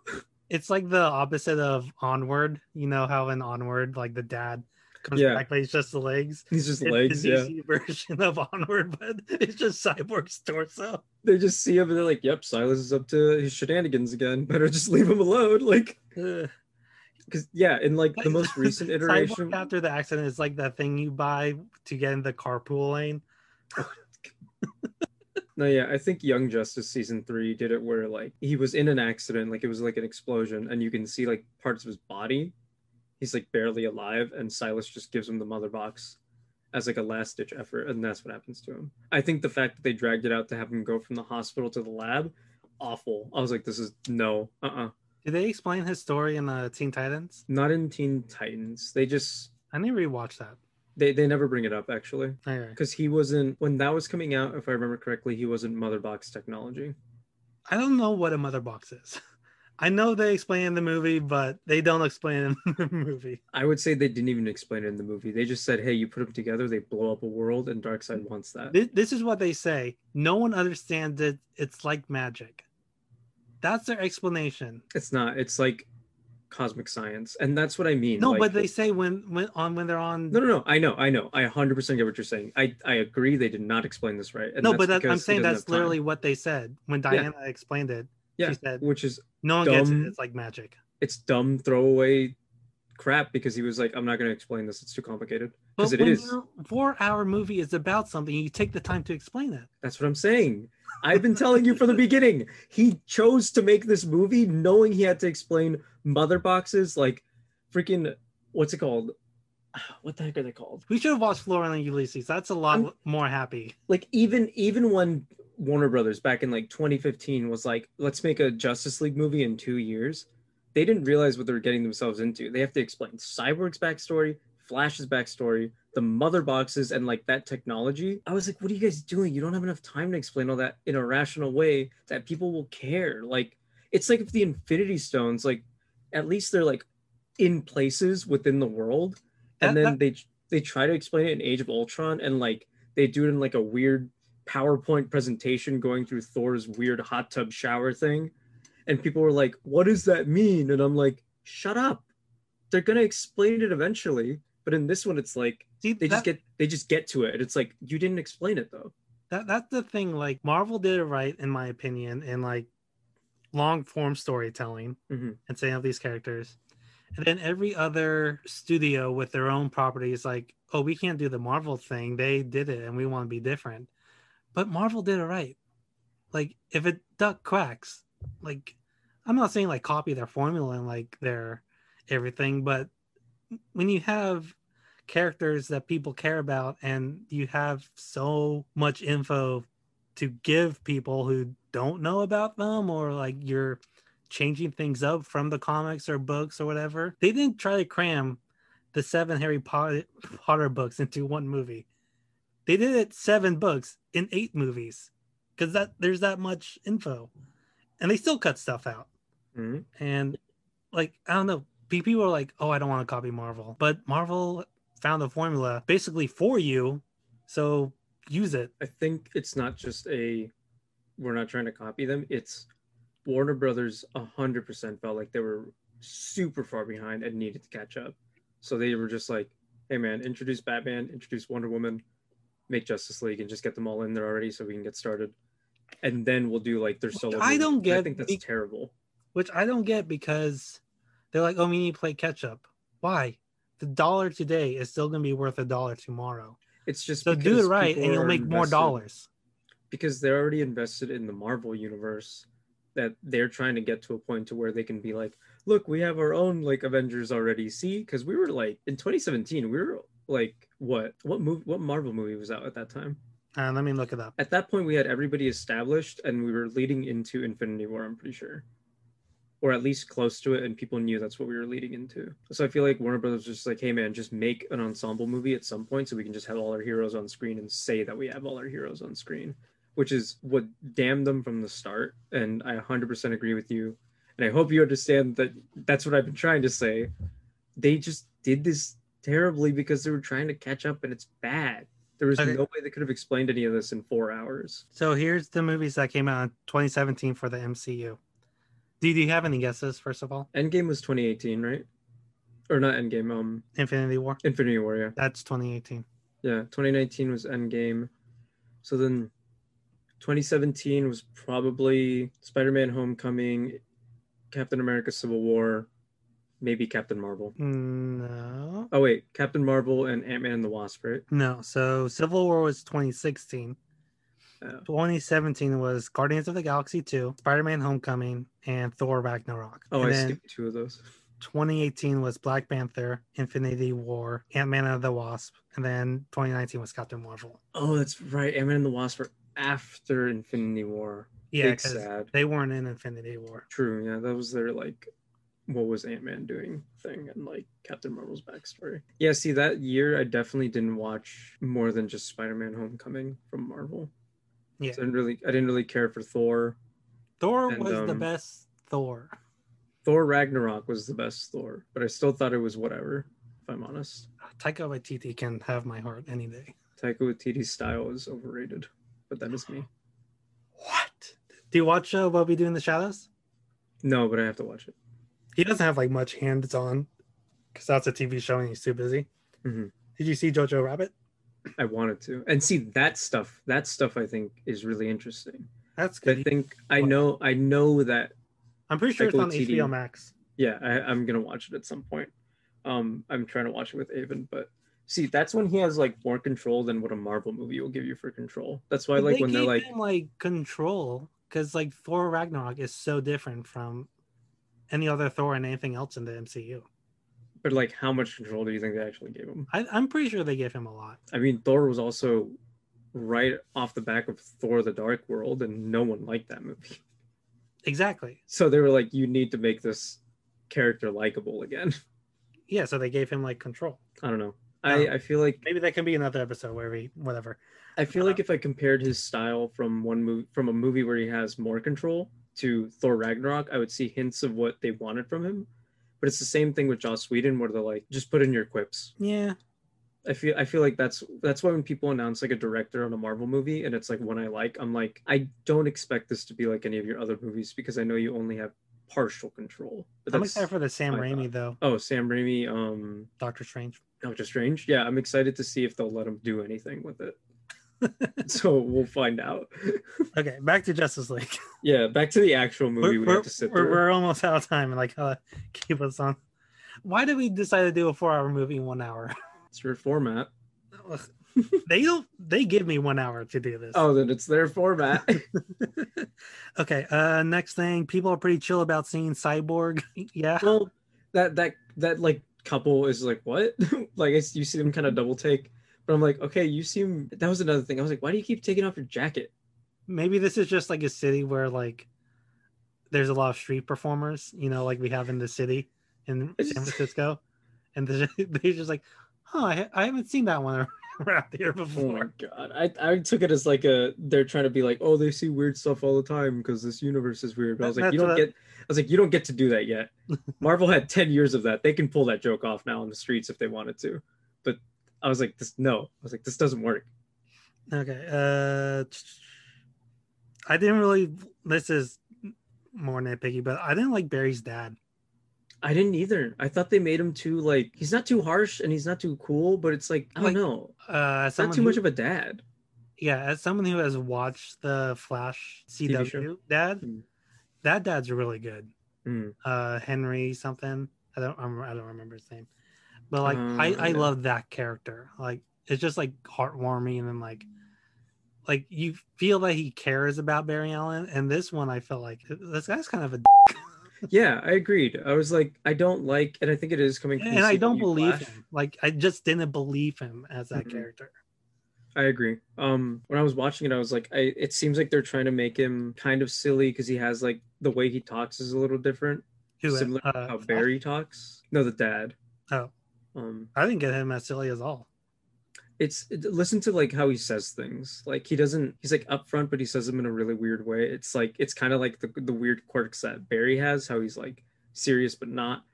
It's like the opposite of Onward. You know how in Onward, like the dad comes yeah. back, but he's just the legs. He's just it's legs, the D C yeah. version of Onward, but it's just Cyborg's torso. They just see him and they're like, "Yep, Silas is up to his shenanigans again. Better just leave him alone." Like, because yeah, in like the most recent iteration Cyborg after the accident, it's like that thing you buy to get in the carpool lane. No, yeah, I think Young Justice season three did it where like he was in an accident, like it was like an explosion, and you can see like parts of his body. He's like barely alive, and Silas just gives him the Mother Box as like a last ditch effort, and that's what happens to him. I think the fact that they dragged it out to have him go from the hospital to the lab, awful. I was like, this is no, uh-uh. Did they explain his story in uh, Teen Titans? Not in Teen Titans. They just I need to rewatch that. They they never bring it up, actually, because he wasn't, when that was coming out, if I remember correctly, he wasn't Mother Box technology. I don't know what a Mother Box is. I know they explain it in the movie, but they don't explain it in the movie. I would say they didn't even explain it in the movie. They just said, hey, you put them together, they blow up a world, and Darkseid wants that. This, this is what they say. No one understands it. It's like magic. That's their explanation. It's not. It's like cosmic science, and that's what I mean. No, like, but they say when when on when they're on. No, no, no. I know, I know. I one hundred percent get what you're saying. I I agree. They did not explain this right. And no, that's but that, I'm saying that's literally what they said when Diana yeah. explained it. Yeah, she said, which is no one dumb. Gets it. It's like magic. It's dumb throwaway crap because he was like, I'm not going to explain this. It's too complicated. Because it is. Four-hour movie is about something. You take the time to explain it. That's what I'm saying. I've been telling you from the beginning. He chose to make this movie knowing he had to explain Mother Boxes, like freaking, what's it called? What the heck are they called? We should have watched Flora and Ulysses. That's a lot I'm, more happy. Like even even when Warner Brothers back in like twenty fifteen was like, let's make a Justice League movie in two years. They didn't realize what they were getting themselves into. They have to explain Cyborg's backstory, Flash's backstory, the Mother Boxes, and like that technology. I was like, what are you guys doing? You don't have enough time to explain all that in a rational way that people will care. Like, it's like if the Infinity Stones, like at least they're like in places within the world. And that, then that... they they try to explain it in Age of Ultron, and like they do it in like a weird PowerPoint presentation going through Thor's weird hot tub shower thing. And people were like, what does that mean? And I'm like, shut up. They're going to explain it eventually. But in this one, it's like, see, they that, just get they just get to it. It's like, you didn't explain it, though. That That's the thing. Like, Marvel did it right, in my opinion, in, like, long-form storytelling mm-hmm. and setting up these characters. And then every other studio with their own property is like, oh, we can't do the Marvel thing. They did it, and we want to be different. But Marvel did it right. Like, if a duck quacks, like, I'm not saying, like, copy their formula and, like, their everything, but when you have characters that people care about and you have so much info to give people who don't know about them, or like you're changing things up from the comics or books or whatever, they didn't try to cram the seven Harry Potter, Potter books into one movie. They did it seven books in eight movies because that there's that much info, and they still cut stuff out. Mm-hmm. And like, I don't know, people are like, oh, I don't want to copy Marvel. But Marvel found a formula basically for you, so use it. I think it's not just a, we're not trying to copy them. It's Warner Brothers one hundred percent felt like they were super far behind and needed to catch up. So they were just like, hey, man, introduce Batman, introduce Wonder Woman, make Justice League, and just get them all in there already so we can get started. And then we'll do like their solo. I don't get. I think that's be- terrible. Which I don't get because they're like, oh, we need to play catch up. Why? The dollar today is still going to be worth a dollar tomorrow. It's just so do it right, and you'll make invested, more dollars. Because they're already invested in the Marvel universe, that they're trying to get to a point to where they can be like, look, we have our own like Avengers already. See, because we were like in twenty seventeen, we were like, what? What movie? What Marvel movie was out at that time? Uh, let me look it up. At that point, we had everybody established, and we were leading into Infinity War, I'm pretty sure. Or at least close to it, and people knew that's what we were leading into. So I feel like Warner Brothers was just like, hey, man, just make an ensemble movie at some point so we can just have all our heroes on screen and say that we have all our heroes on screen, which is what damned them from the start. And I one hundred percent agree with you. And I hope you understand that that's what I've been trying to say. They just did this terribly because they were trying to catch up, and it's bad. There was okay. no way they could have explained any of this in four hours. So here's the movies that came out in twenty seventeen for the M C U. Do you have any guesses, first of all? Endgame was twenty eighteen, right? Or not Endgame. Um, Infinity War. Infinity War, yeah. That's twenty eighteen. Yeah, twenty nineteen was Endgame. So then twenty seventeen was probably Spider-Man Homecoming, Captain America Civil War, maybe Captain Marvel. No. Oh, wait. Captain Marvel and Ant-Man and the Wasp, right? No. So Civil War was twenty sixteen. Oh. twenty seventeen was Guardians of the Galaxy two, Spider-Man Homecoming, and Thor Ragnarok. Oh, and I skipped two of those. twenty eighteen was Black Panther, Infinity War, Ant-Man and the Wasp, and then twenty nineteen was Captain Marvel. Oh, that's right. Ant-Man and the Wasp were after Infinity War. Yeah, because they weren't in Infinity War. True, yeah. That was their, like, what was Ant-Man doing thing and, like, Captain Marvel's backstory. Yeah, see, that year I definitely didn't watch more than just Spider-Man Homecoming from Marvel. Yeah. So I didn't really I didn't really care for Thor. Thor and, was um, the best Thor. Thor Ragnarok was the best Thor, but I still thought it was whatever, if I'm honest. Taika Waititi can have my heart any day. Taika Waititi's style is overrated, but that is me. What? Do you watch uh, What We Do in the Shadows? No, but I have to watch it. He doesn't have, like, much hands-on because that's a T V show and he's too busy. Mm-hmm. Did you see Jojo Rabbit? I wanted to. And see, that stuff, that stuff I think is really interesting. That's good. I think, I know, I know that. I'm pretty sure it's on H B O Max. Yeah, I, I'm going to watch it at some point. Um, I'm trying to watch it with Avon, but see, that's when he has, like, more control than what a Marvel movie will give you for control. That's why, like, when they're like, like control, because, like, Thor Ragnarok is so different from any other Thor and anything else in the M C U. But, like, how much control do you think they actually gave him? I, I'm pretty sure they gave him a lot. I mean, Thor was also right off the back of Thor the Dark World, and no one liked that movie. Exactly. So they were like, you need to make this character likable again. Yeah, so they gave him, like, control. I don't know. I, um, I feel like... Maybe that can be another episode where we... Whatever. I feel um, like if I compared his style from one movie, from a movie where he has more control to Thor Ragnarok, I would see hints of what they wanted from him. But it's the same thing with Joss Whedon, where they're like, just put in your quips. Yeah. I feel I feel like that's that's why when people announce, like, a director on a Marvel movie and it's like one I like, I'm like, I don't expect this to be like any of your other movies because I know you only have partial control. But I'm excited for the Sam Raimi thought. though. Oh, Sam Raimi, um Doctor Strange. Doctor Strange. Yeah, I'm excited to see if they'll let him do anything with it. So we'll find out. Okay, back to Justice League. Yeah, back to the actual movie. We're, we we're, have to sit through. We're, we're almost out of time, and, like, uh, keep us on. Why did we decide to do a four-hour movie in one hour? It's your format. They don't. They give me one hour to do this. Oh, then it's their format. Okay. Uh, next thing, people are pretty chill about seeing Cyborg. Yeah. Well, that that that like couple is like what? Like, you see them kind of double take. But I'm like, okay, you seem... That was another thing. I was like, why do you keep taking off your jacket? Maybe this is just, like, a city where, like, there's a lot of street performers, you know, like we have in the city in just... San Francisco. And they're just, they're just like, oh, I, I haven't seen that one around here before. Oh, my God. I, I took it as, like, a... They're trying to be like, oh, they see weird stuff all the time because this universe is weird. But I was like, That's you don't what... get... I was like, you don't get to do that yet. Marvel had ten years of that. They can pull that joke off now on the streets if they wanted to. But... I was like, this no. I was like, this doesn't work. Okay. Uh, I didn't really. This is more nitpicky, but I didn't like Barry's dad. I didn't either. I thought they made him too, like, he's not too harsh and he's not too cool, but it's like, I don't like, know. Uh, not too who, much of a dad. Yeah, as someone who has watched the Flash C W dad, mm. that dad's really good. Mm. Uh, Henry something. I don't. I'm, I don't remember his name. But, like, um, I, I yeah. love that character. Like, it's just, like, heartwarming. And then, like, like you feel that he cares about Barry Allen. And this one, I felt like, this guy's kind of a d- Yeah, I agreed. I was like, I don't like, and I think it is coming from And, and I don't believe Flash. him. Like, I just didn't believe him as that mm-hmm. character. I agree. Um, when I was watching it, I was like, I, it seems like they're trying to make him kind of silly because he has like the way he talks is a little different. Who, similar uh, to how Barry talks. No, the dad. Oh, um, I didn't get him as silly as all. It's it, listen to like how he says things. Like he doesn't. He's like upfront, but he says them in a really weird way. It's like it's kind of like the the weird quirks that Barry has. How he's like serious but not.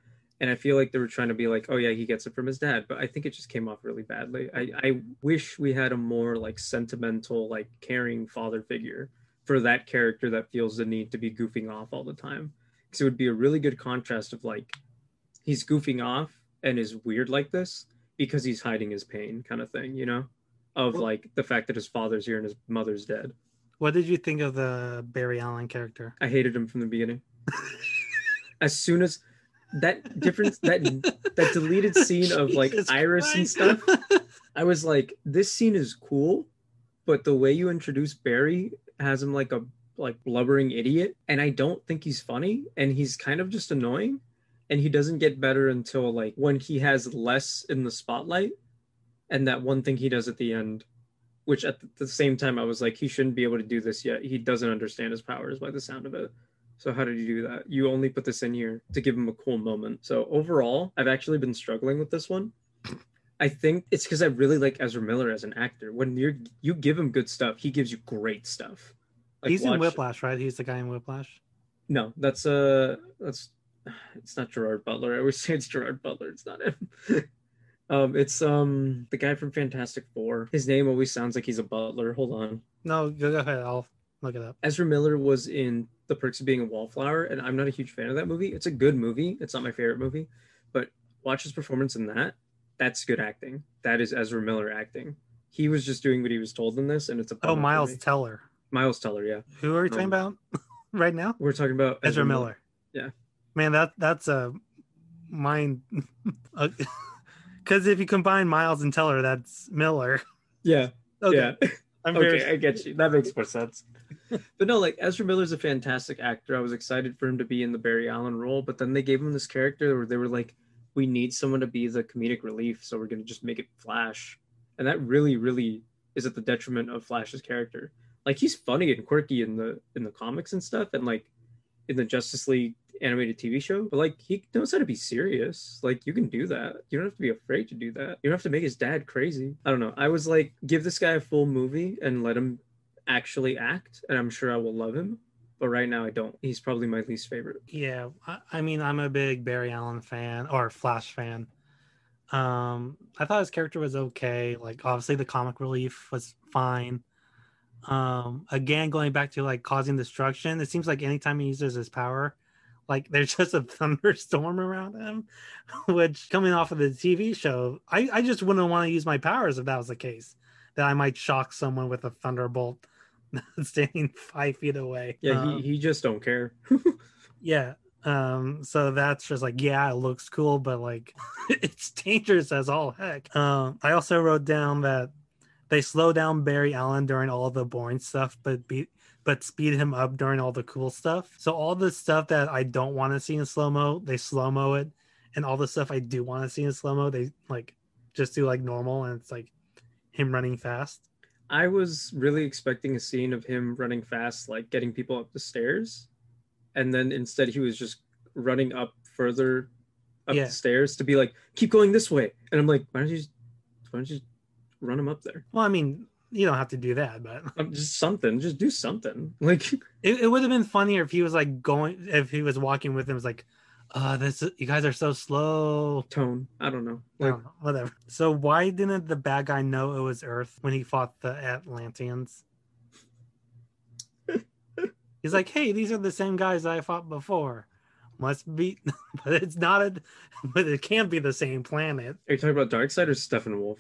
And I feel like they were trying to be like, oh yeah, he gets it from his dad. But I think it just came off really badly. I, I wish we had a more like sentimental, like caring father figure for that character that feels the need to be goofing off all the time. Because it would be a really good contrast of like, he's goofing off and is weird like this because he's hiding his pain kind of thing, you know, of like the fact that his father's here and his mother's dead. What did you think of the Barry Allen character? I hated him from the beginning. As soon as... that difference that that deleted scene of like Jesus Iris Christ. And stuff, I was like, this scene is cool, but the way you introduce Barry has him like a like blubbering idiot, and I don't think he's funny, and he's kind of just annoying, and he doesn't get better until like when he has less in the spotlight, and that one thing he does at the end, which at the same time I was like, he shouldn't be able to do this yet. He doesn't understand his powers by the sound of it. So how did you do that? You only put this in here to give him a cool moment. So overall, I've actually been struggling with this one. I think it's because I really like Ezra Miller as an actor. When you you give him good stuff, he gives you great stuff. Like He's watch... in Whiplash, right? He's the guy in Whiplash? No, that's uh, that's it's not Gerard Butler. I always say it's Gerard Butler. It's not him. um, It's um the guy from Fantastic Four. His name always sounds like he's a butler. Hold on. No, go ahead. I'll look it up. Ezra Miller was in The Perks of Being a Wallflower, and I'm not a huge fan of that movie. It's a good movie. It's not my favorite movie, but watch his performance in that. That's good acting. That is Ezra Miller acting. He was just doing what he was told in this, and it's a oh Miles movie. Teller. Miles Teller, yeah. Who are we um, talking about right now? We're talking about Ezra, Ezra Miller. Miller. Yeah, man, that that's a mind because if you combine Miles and Teller, that's Miller. Yeah. Okay. Yeah. I'm okay, very... I get you. That makes more sense. But no, like Ezra Miller's a fantastic actor. I was excited for him to be in the Barry Allen role, but then they gave him this character where they were like, we need someone to be the comedic relief, so we're going to just make it Flash. And that really, really is at the detriment of Flash's character. Like he's funny and quirky in the in the comics and stuff, and like in the Justice League animated T V show, but like he knows how to be serious. Like you can do that. You don't have to be afraid to do that. You don't have to make his dad crazy. I don't know. I was like, give this guy a full movie and let him actually act, and I'm sure I will love him, but right now I don't. He's probably my least favorite. Yeah, I, I mean, I'm a big Barry Allen fan or Flash fan. Um, I thought his character was okay. Like obviously the comic relief was fine. Um, again, going back to like causing destruction, it seems like anytime he uses his power, like there's just a thunderstorm around him, which coming off of the T V show, I, I just wouldn't want to use my powers if that was the case, that I might shock someone with a thunderbolt standing five feet away. Yeah, um, he, he just don't care. Yeah. Um, so that's just like, yeah, it looks cool, but like it's dangerous as all heck. Um, I also wrote down that they slow down Barry Allen during all the boring stuff, but be but speed him up during all the cool stuff. So all the stuff that I don't want to see in slow-mo, they slow-mo it. And all the stuff I do want to see in slow-mo, they like just do like normal. And it's like him running fast. I was really expecting a scene of him running fast, like getting people up the stairs. And then instead he was just running up further up yeah. the stairs to be like, keep going this way. And I'm like, why don't you just, why don't you just run him up there? Well, I mean... you don't have to do that, but um, just something, just do something. Like it, it would have been funnier if he was like going, if he was walking with him, it's like, uh, this, you guys are so slow. Tone. I don't know. Like, I don't know. Whatever. So why didn't the bad guy know it was Earth when he fought the Atlanteans? He's like, hey, these are the same guys I fought before. Must be, but it's not a, but it can't be the same planet. Are you talking about Darkseid or Steppenwolf?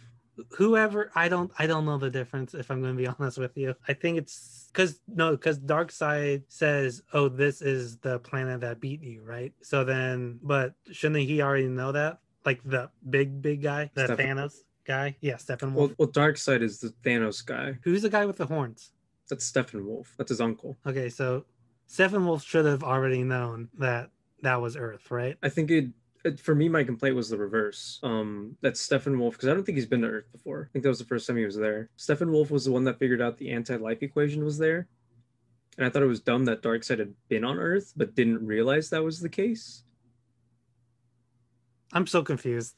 Whoever, I don't I don't know the difference, if I'm going to be honest with you. I think it's because no because Darkseid says, oh, this is the planet that beat you, right? So then, but shouldn't he already know that, like the big big guy, the Thanos guy? Yeah, Steppenwolf. Well, well Darkseid is the Thanos guy. Who's the guy with the horns? That's Steppenwolf. That's his uncle. Okay, so Steppenwolf should have already known that that was Earth, right? I think it for me, my complaint was the reverse. Um, that's Steppenwolf, because I don't think he's been to Earth before. I think that was the first time he was there. Steppenwolf was the one that figured out the anti-life equation was there. And I thought it was dumb that Darkseid had been on Earth, but didn't realize that was the case. I'm so confused.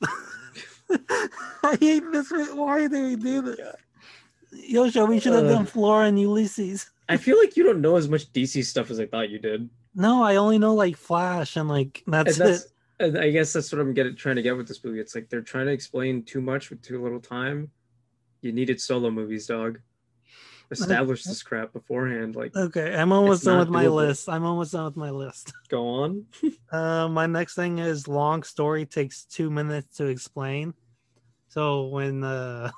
I hate this. Why did we do this? Yoshio, we should have uh, done Flora and Ulysses. I feel like you don't know as much D C stuff as I thought you did. No, I only know like Flash and like that's, and that's it. And I guess that's what I'm getting, trying to get with this movie. It's like they're trying to explain too much with too little time. You needed solo movies, dog. Establish this crap beforehand. Like, okay, I'm almost done with my doable. list. I'm almost done with my list. Go on. uh, my next thing is long story takes two minutes to explain. So when uh,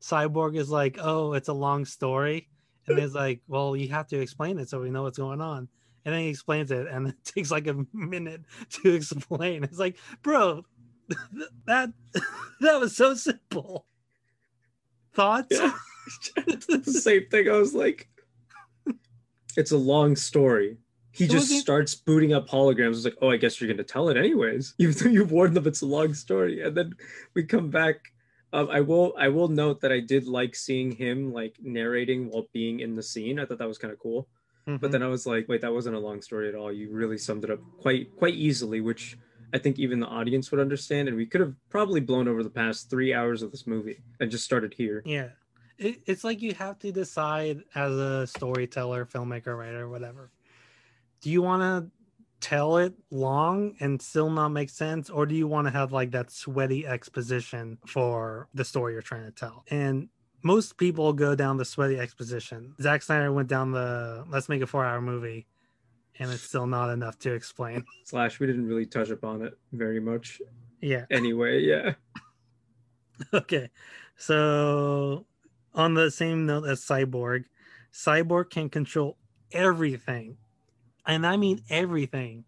Cyborg is like, "Oh, it's a long story," and it's like, "Well, you have to explain it so we know what's going on." And then he explains it, and it takes like a minute to explain. It's like, bro, that that was so simple. Thoughts? Yeah. It's the same thing. I was like, it's a long story. He so just he... starts booting up holograms. It's like, oh, I guess you're going to tell it anyways. Even though you've warned them it's a long story. And then we come back. Um, I will I will note that I did like seeing him like narrating while being in the scene. I thought that was kind of cool. Mm-hmm. But then I was like, wait, that wasn't a long story at all. You really summed it up quite quite easily, which I think even the audience would understand. And we could have probably blown over the past three hours of this movie and just started here. Yeah. It's like you have to decide as a storyteller, filmmaker, writer, whatever. Do you want to tell it long and still not make sense? Or do you want to have like that sweaty exposition for the story you're trying to tell? And most people go down the sweaty exposition. Zack Snyder went down the let's make a four hour movie and it's still not enough to explain. Slash, we didn't really touch upon it very much. Yeah. Anyway, yeah. Okay. So... on the same note as Cyborg, Cyborg can control everything, and I mean everything,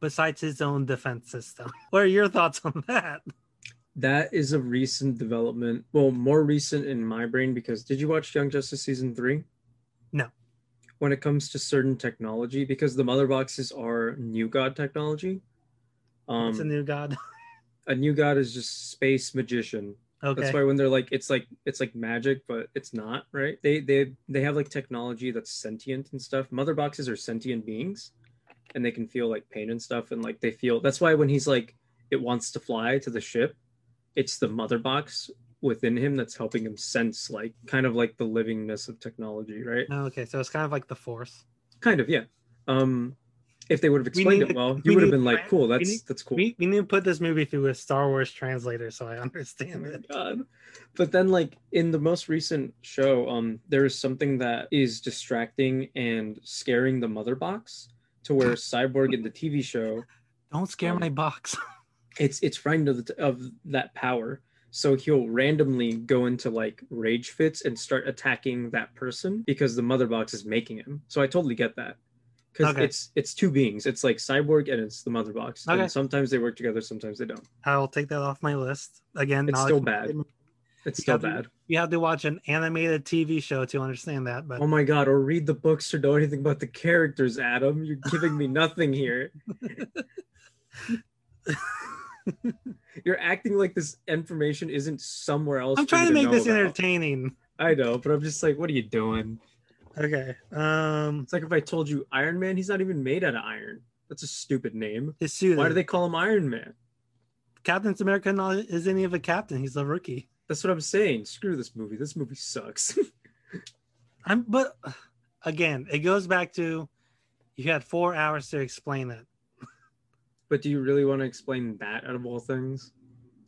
besides his own defense system. What are your thoughts on that? That is a recent development. Well, more recent in my brain, because did you watch Young Justice Season three? No. When it comes to certain technology, because the Mother Boxes are New God technology. Um, What's a New God? A New God is just space magician. Okay. That's why when they're like, it's like it's like magic, but it's not, right? They they they have like technology that's sentient and stuff. Mother Boxes are sentient beings, and they can feel like pain and stuff, and like they feel. That's why when he's like, it wants to fly to the ship, it's the Mother Box within him that's helping him sense like kind of like the livingness of technology, right? Oh, okay, so it's kind of like the Force. Kind of, yeah. Um, if they would have explained we need, it well, you we would have been like, cool, that's need, that's cool. We, we need to put this movie through a Star Wars translator so I understand it. Oh God. But then like in the most recent show, um, there is something that is distracting and scaring the Mother Box to where Cyborg in the T V show... Don't scare um, my box. It's it's frightened of, the, of that power. So he'll randomly go into like rage fits and start attacking that person because the Mother Box is making him. So I totally get that. Because okay. it's it's two beings. It's like Cyborg and it's the Mother Box. Okay. And sometimes they work together, sometimes they don't. I'll take that off my list. Again, it's still bad. It's you still bad. To, you have to watch an animated T V show to understand that. But oh my God, or read the books or know anything about the characters, Adam. You're giving me nothing here. You're acting like this information isn't somewhere else. I'm trying to make this about. entertaining. I know, but I'm just like, what are you doing? Okay. Um, it's like if I told you Iron Man, he's not even made out of iron. That's a stupid name. His suit. Why do they call him Iron Man? Captain America not is any of a captain. He's a rookie. That's what I'm saying. Screw this movie. This movie sucks. I'm. But again, it goes back to you had four hours to explain it. But do you really want to explain that out of all things?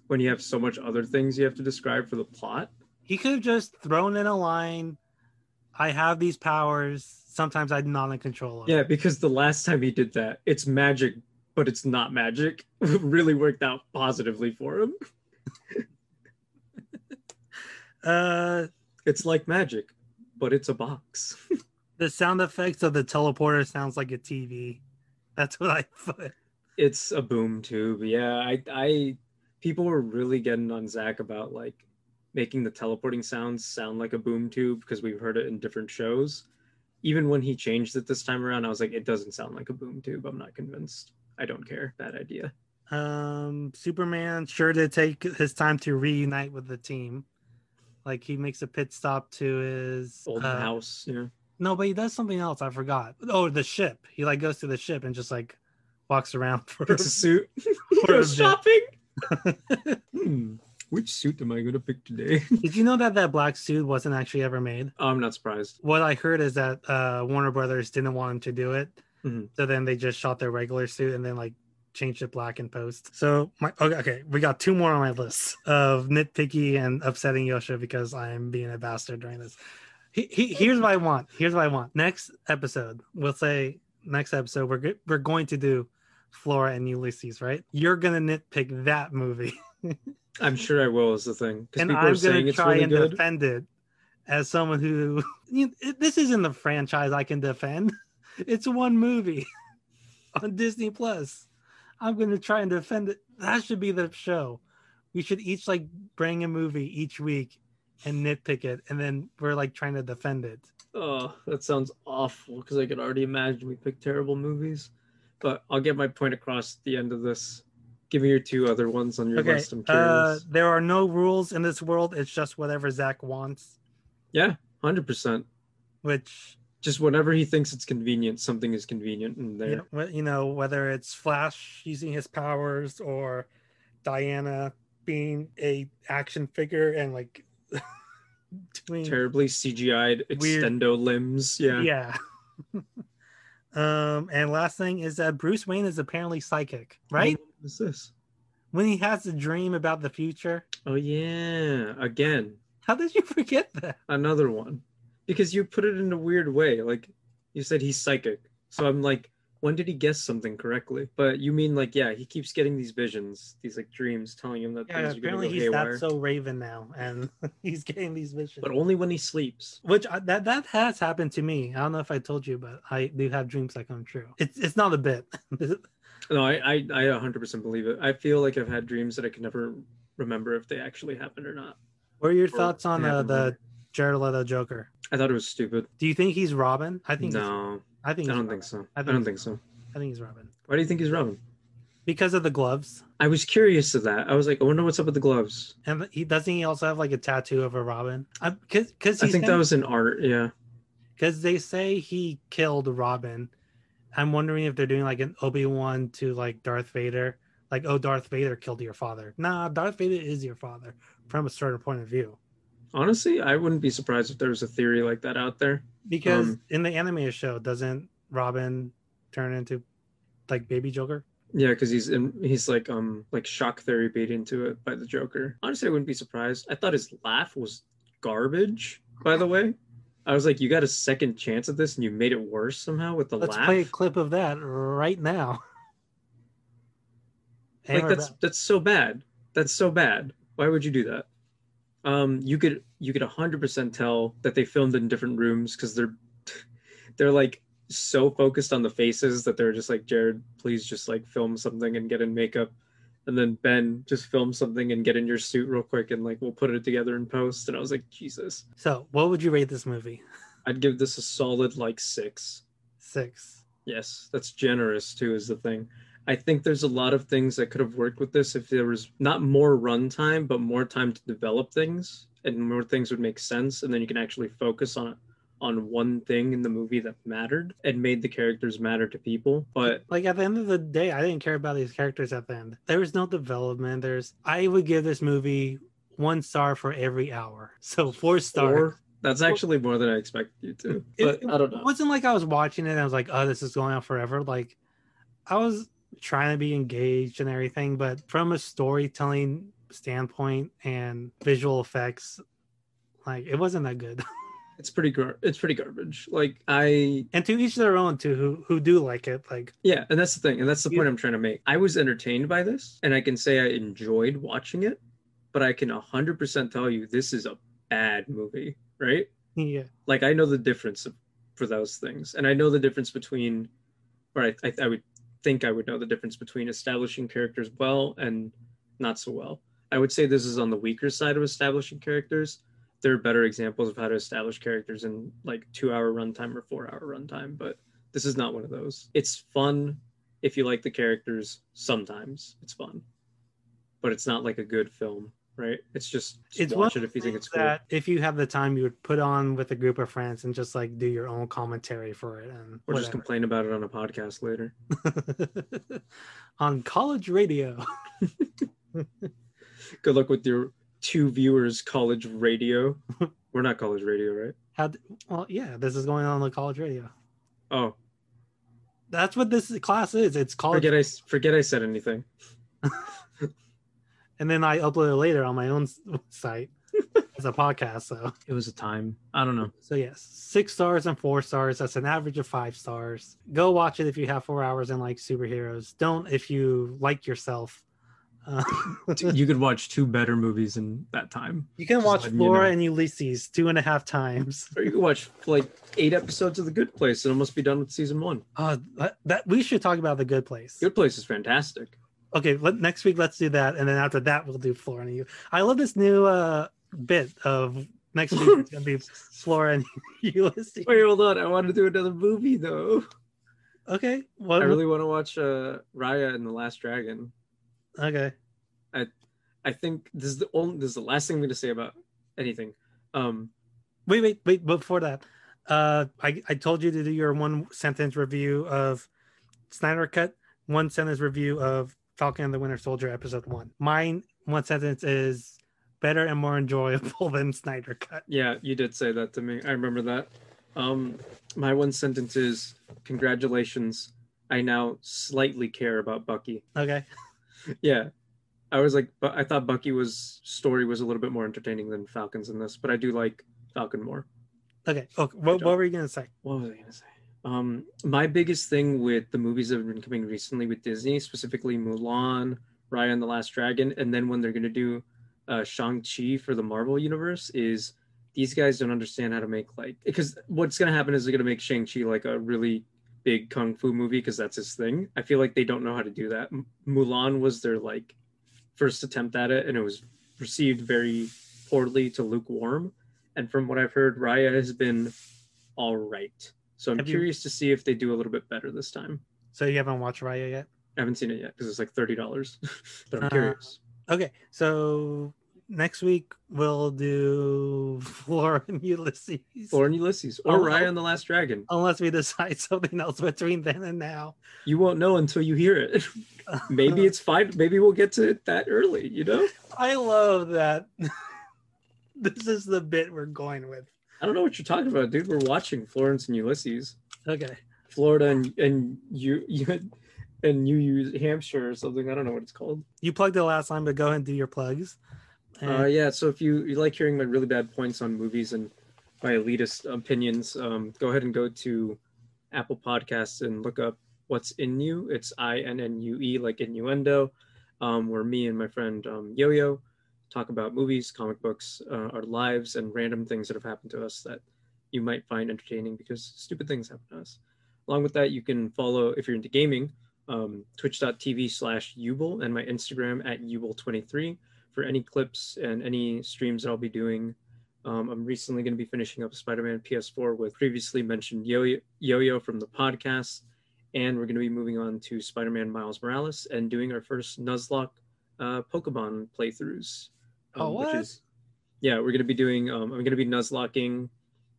When you have so much other things you have to describe for the plot? He could have just thrown in a line... I have these powers. Sometimes I'm not in control of it. Yeah, because the last time he did that, it's magic, but it's not magic. It really worked out positively for him. uh, it's like magic, but it's a box. The sound effects of the teleporter sounds like a T V. That's what I thought. It's a boom tube. Yeah, I, I, people were really getting on Zach about like, making the teleporting sounds sound like a boom tube because we've heard it in different shows. Even when he changed it this time around, I was like, it doesn't sound like a boom tube. I'm not convinced. I don't care. Bad idea. Um, Superman sure did take his time to reunite with the team. Like, he makes a pit stop to his old uh, house. Yeah. No, but he does something else. I forgot. Oh, the ship. He like goes to the ship and just like walks around for a suit. For shopping. hmm. Which suit am I going to pick today? Did you know that that black suit wasn't actually ever made? Oh, I'm not surprised. What I heard is that uh, Warner Brothers didn't want him to do it. Mm-hmm. So then they just shot their regular suit and then like changed it black in post. So my okay, okay, we got two more on my list of nitpicky and upsetting Yoshio because I'm being a bastard during this. He, he, here's what I want. Here's what I want. Next episode, we'll say next episode we're go- we're going to do Flora and Ulysses, right? You're gonna nitpick that movie. I'm sure I will. Is the thing. And people I'm are saying gonna it's try really and good. Defend it as someone who you know, it, this isn't the franchise I can defend. It's one movie on Disney Plus. I'm gonna try and defend it. That should be the show. We should each like bring a movie each week and nitpick it, and then we're like trying to defend it. Oh, that sounds awful because I could already imagine we pick terrible movies. But I'll get my point across at the end of this. Give me your two other ones on your okay. list. I'm curious. Uh, there are no rules in this world. It's just whatever Zach wants. Yeah, one hundred percent. Which just whenever he thinks it's convenient, something is convenient in there. You know, you know whether it's Flash using his powers or Diana being a action figure and like. Terribly C G I'd extendo limbs. Yeah. Yeah. um, and last thing is that Bruce Wayne is apparently psychic, right? Oh, what is this? When he has a dream about the future. Oh, yeah. Again. How did you forget that? Another one. Because you put it in a weird way. Like, you said he's psychic. So I'm like, when did he guess something correctly? But you mean like, yeah, he keeps getting these visions, these like dreams telling him that yeah, things are going to go haywire. Apparently he's not so Raven now, and he's getting these visions. But only when he sleeps. Which, I, that that has happened to me. I don't know if I told you, but I do have dreams that come true. It's it's not a bit. No, I, I, I one hundred percent believe it. I feel like I've had dreams that I can never remember if they actually happened or not. What are your or thoughts on uh, the Jared Leto Joker? I thought it was stupid. Do you think he's Robin? I think no. I think I don't think so. I, think I don't think so. I think he's Robin. Why do you think he's Robin? Because of the gloves. I was curious of that. I was like, I wonder what's up with the gloves. And he doesn't he also have like a tattoo of a Robin? I, cause, cause I think saying, that was an art, yeah. Because they say he killed Robin. I'm wondering if they're doing like an Obi-Wan to like Darth Vader. Like, oh, Darth Vader killed your father. Nah, Darth Vader is your father from a certain point of view. Honestly, I wouldn't be surprised if there was a theory like that out there. Because um, in the animated show, doesn't Robin turn into like baby Joker? Yeah, because he's in, he's like um like shock therapy into it by the Joker. Honestly, I wouldn't be surprised. I thought his laugh was garbage. By the way, I was like, you got a second chance at this, and you made it worse somehow with the Let's laugh. Let's play a clip of that right now. Like that's back. that's so bad. That's so bad. Why would you do that? Um, you could you could one hundred percent tell that they filmed in different rooms because they're they're like so focused on the faces that they're just like, Jared, please just like film something and get in makeup, and then Ben, just film something and get in your suit real quick and like we'll put it together in post. And I was like, Jesus. So what would you rate this movie? I'd give this a solid like six. Six. Yes, that's generous too is the thing. I think there's a lot of things that could have worked with this if there was not more runtime, but more time to develop things, and more things would make sense. And then you can actually focus on on one thing in the movie that mattered and made the characters matter to people. But like at the end of the day, I didn't care about these characters at the end. There was no development. There's I would give this movie one star for every hour. So four stars. That's actually more than I expected you to. But it, I don't know. It wasn't like I was watching it and I was like, oh, this is going on forever. Like I was trying to be engaged and everything, but from a storytelling standpoint and visual effects, like it wasn't that good. It's pretty gar- it's pretty garbage. Like I and to each their own to who who do like it. Like yeah, and that's the thing, and that's the yeah. point I'm trying to make. I was entertained by this, and I can say I enjoyed watching it, but I can one hundred percent tell you this is a bad movie, right? Yeah. Like I know the difference for those things, and I know the difference between, or I I, I would. think I would know the difference between establishing characters well and not so well. I would say this is on the weaker side of establishing characters. There are better examples of how to establish characters in like two hour runtime or four hour runtime, but this is not one of those. It's fun. if you like the characters, sometimes it's fun, but it's not like a good film, right? It's just, just it's watch it if you think it's cool. If you have the time, you would put on with a group of friends and just like do your own commentary for it, and or whatever. Just complain about it on a podcast later on college radio. Good luck with your two viewers, college radio. We're not college radio, right? How? Do, well, yeah, this is going on the college radio. Oh, that's what this class is. It's college. Forget I forget I said anything. And then I upload it later on my own site as a podcast. So it was a time. I don't know. So yes, six stars and four stars. That's an average of five stars. Go watch it if you have four hours and like superheroes. Don't if you like yourself. Uh, you could watch two better movies in that time. You can watch Flora and Ulysses two and a half times, or you can watch like eight episodes of The Good Place and almost be done with season one. Uh, that, that we should talk about The Good Place. Good Place is fantastic. Okay, let, next week let's do that, and then after that we'll do Flora and you. I love this new uh bit of next week. It's gonna be Flora and Ulysses. Wait, hold on. I want to do another movie though. Okay, well, I really want to watch uh Raya and the Last Dragon. Okay, I I think this is the only this is the last thing I'm gonna say about anything. Um, wait, wait, wait. Before that, uh, I I told you to do your one sentence review of Snyder Cut, one sentence review of Falcon and the Winter Soldier episode one. Mine one sentence is better and more enjoyable than Snyder Cut. Yeah, you did say that to me. I remember that. Um, my one sentence is congratulations. I now slightly care about Bucky. Okay. Yeah, I was like, but I thought Bucky was story was a little bit more entertaining than Falcon's in this, but I do like Falcon more. Okay, okay. What, what were you gonna say? What was I gonna say? Um, my biggest thing with the movies that have been coming recently with Disney, specifically Mulan, Raya and the Last Dragon, and then when they're gonna do uh, Shang-Chi for the Marvel Universe, is these guys don't understand how to make like because what's gonna happen is they're gonna make Shang-Chi like a really big kung fu movie because that's his thing. I feel like they don't know how to do that. M- Mulan was their like first attempt at it, and it was received very poorly to lukewarm. And from what I've heard, Raya has been all right. So I'm have curious you... to see if they do a little bit better this time. So you haven't watched Raya yet? I haven't seen it yet because it's like thirty dollars. But I'm uh, curious. Okay, so next week we'll do Flora and Ulysses. Flora and Ulysses. Or unless, Raya and the Last Dragon. Unless we decide something else between then and now. You won't know until you hear it. Maybe it's fine. Maybe we'll get to it that early, you know? I love that. This is the bit we're going with. I don't know what you're talking about, dude. We're watching Florence and Ulysses. Okay. Florida and, and you... you and you use Hampshire or something. I don't know what it's called. You plugged it last time, but go ahead and do your plugs. Uh, yeah, so if you, you like hearing my really bad points on movies and my elitist opinions, um, go ahead and go to Apple Podcasts and look up What's In You. It's I N N U E, like innuendo, um, where me and my friend um, Yo-Yo talk about movies, comic books, uh, our lives, and random things that have happened to us that you might find entertaining because stupid things happen to us. Along with that, you can follow, if you're into gaming, um, twitch.tv slash Yubel and my Instagram at Yubel twenty-three. For any clips and any streams that I'll be doing. Um, I'm recently going to be finishing up Spider-Man P S four with previously mentioned Yo- Yo-Yo from the podcast. And we're going to be moving on to Spider-Man Miles Morales and doing our first Nuzlocke uh, Pokemon playthroughs. Um, oh, what? Which is, yeah, we're going to be doing, um, I'm going to be Nuzlocking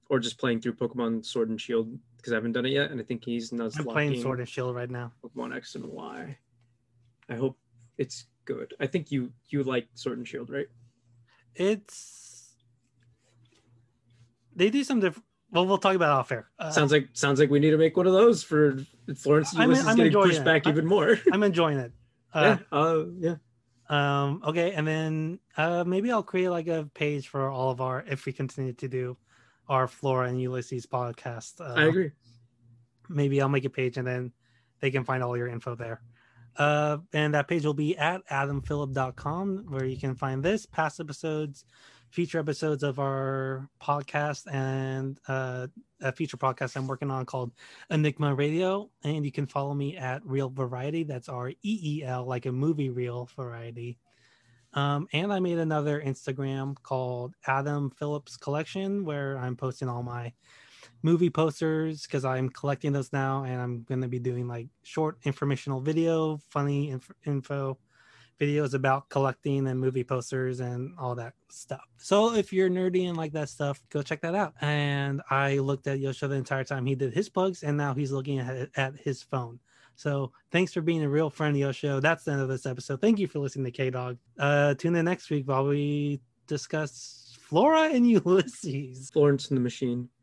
or just playing through Pokemon Sword and Shield because I haven't done it yet. And I think he's Nuzlocking. I'm playing Sword and Shield right now. Pokemon X and Y. I hope it's good. I think you you like Sword and Shield, right? It's they do some different. Well, we'll talk about it off air. Uh, sounds like sounds like we need to make one of those for Florence. I'm, Ulysses I'm getting pushed it. back I'm, even more. I'm enjoying it. Uh, yeah. Uh, yeah. Um. Okay, and then uh, maybe I'll create like a page for all of our if we continue to do our Flora and Ulysses podcast. Uh, I agree. Maybe I'll make a page and then they can find all your info there. Uh, and that page will be at adam phillip dot com where you can find this, past episodes, future episodes of our podcast, and uh, a future podcast I'm working on called Enigma Radio. And you can follow me at Real Variety. That's our E E L, like a movie reel variety. Um, and I made another Instagram called Adam Phillips Collection where I'm posting all my movie posters because I'm collecting those now, and I'm going to be doing like short informational video, funny inf- info videos about collecting and movie posters and all that stuff. So if you're nerdy and like that stuff, go check that out. And I looked at Yoshio the entire time he did his plugs, and now he's looking at, at his phone. So thanks for being a real friend, Yoshio. That's the end of this episode. Thank you for listening to K-Dog. Uh, tune in next week while we discuss Flora and Ulysses. Florence and the Machine.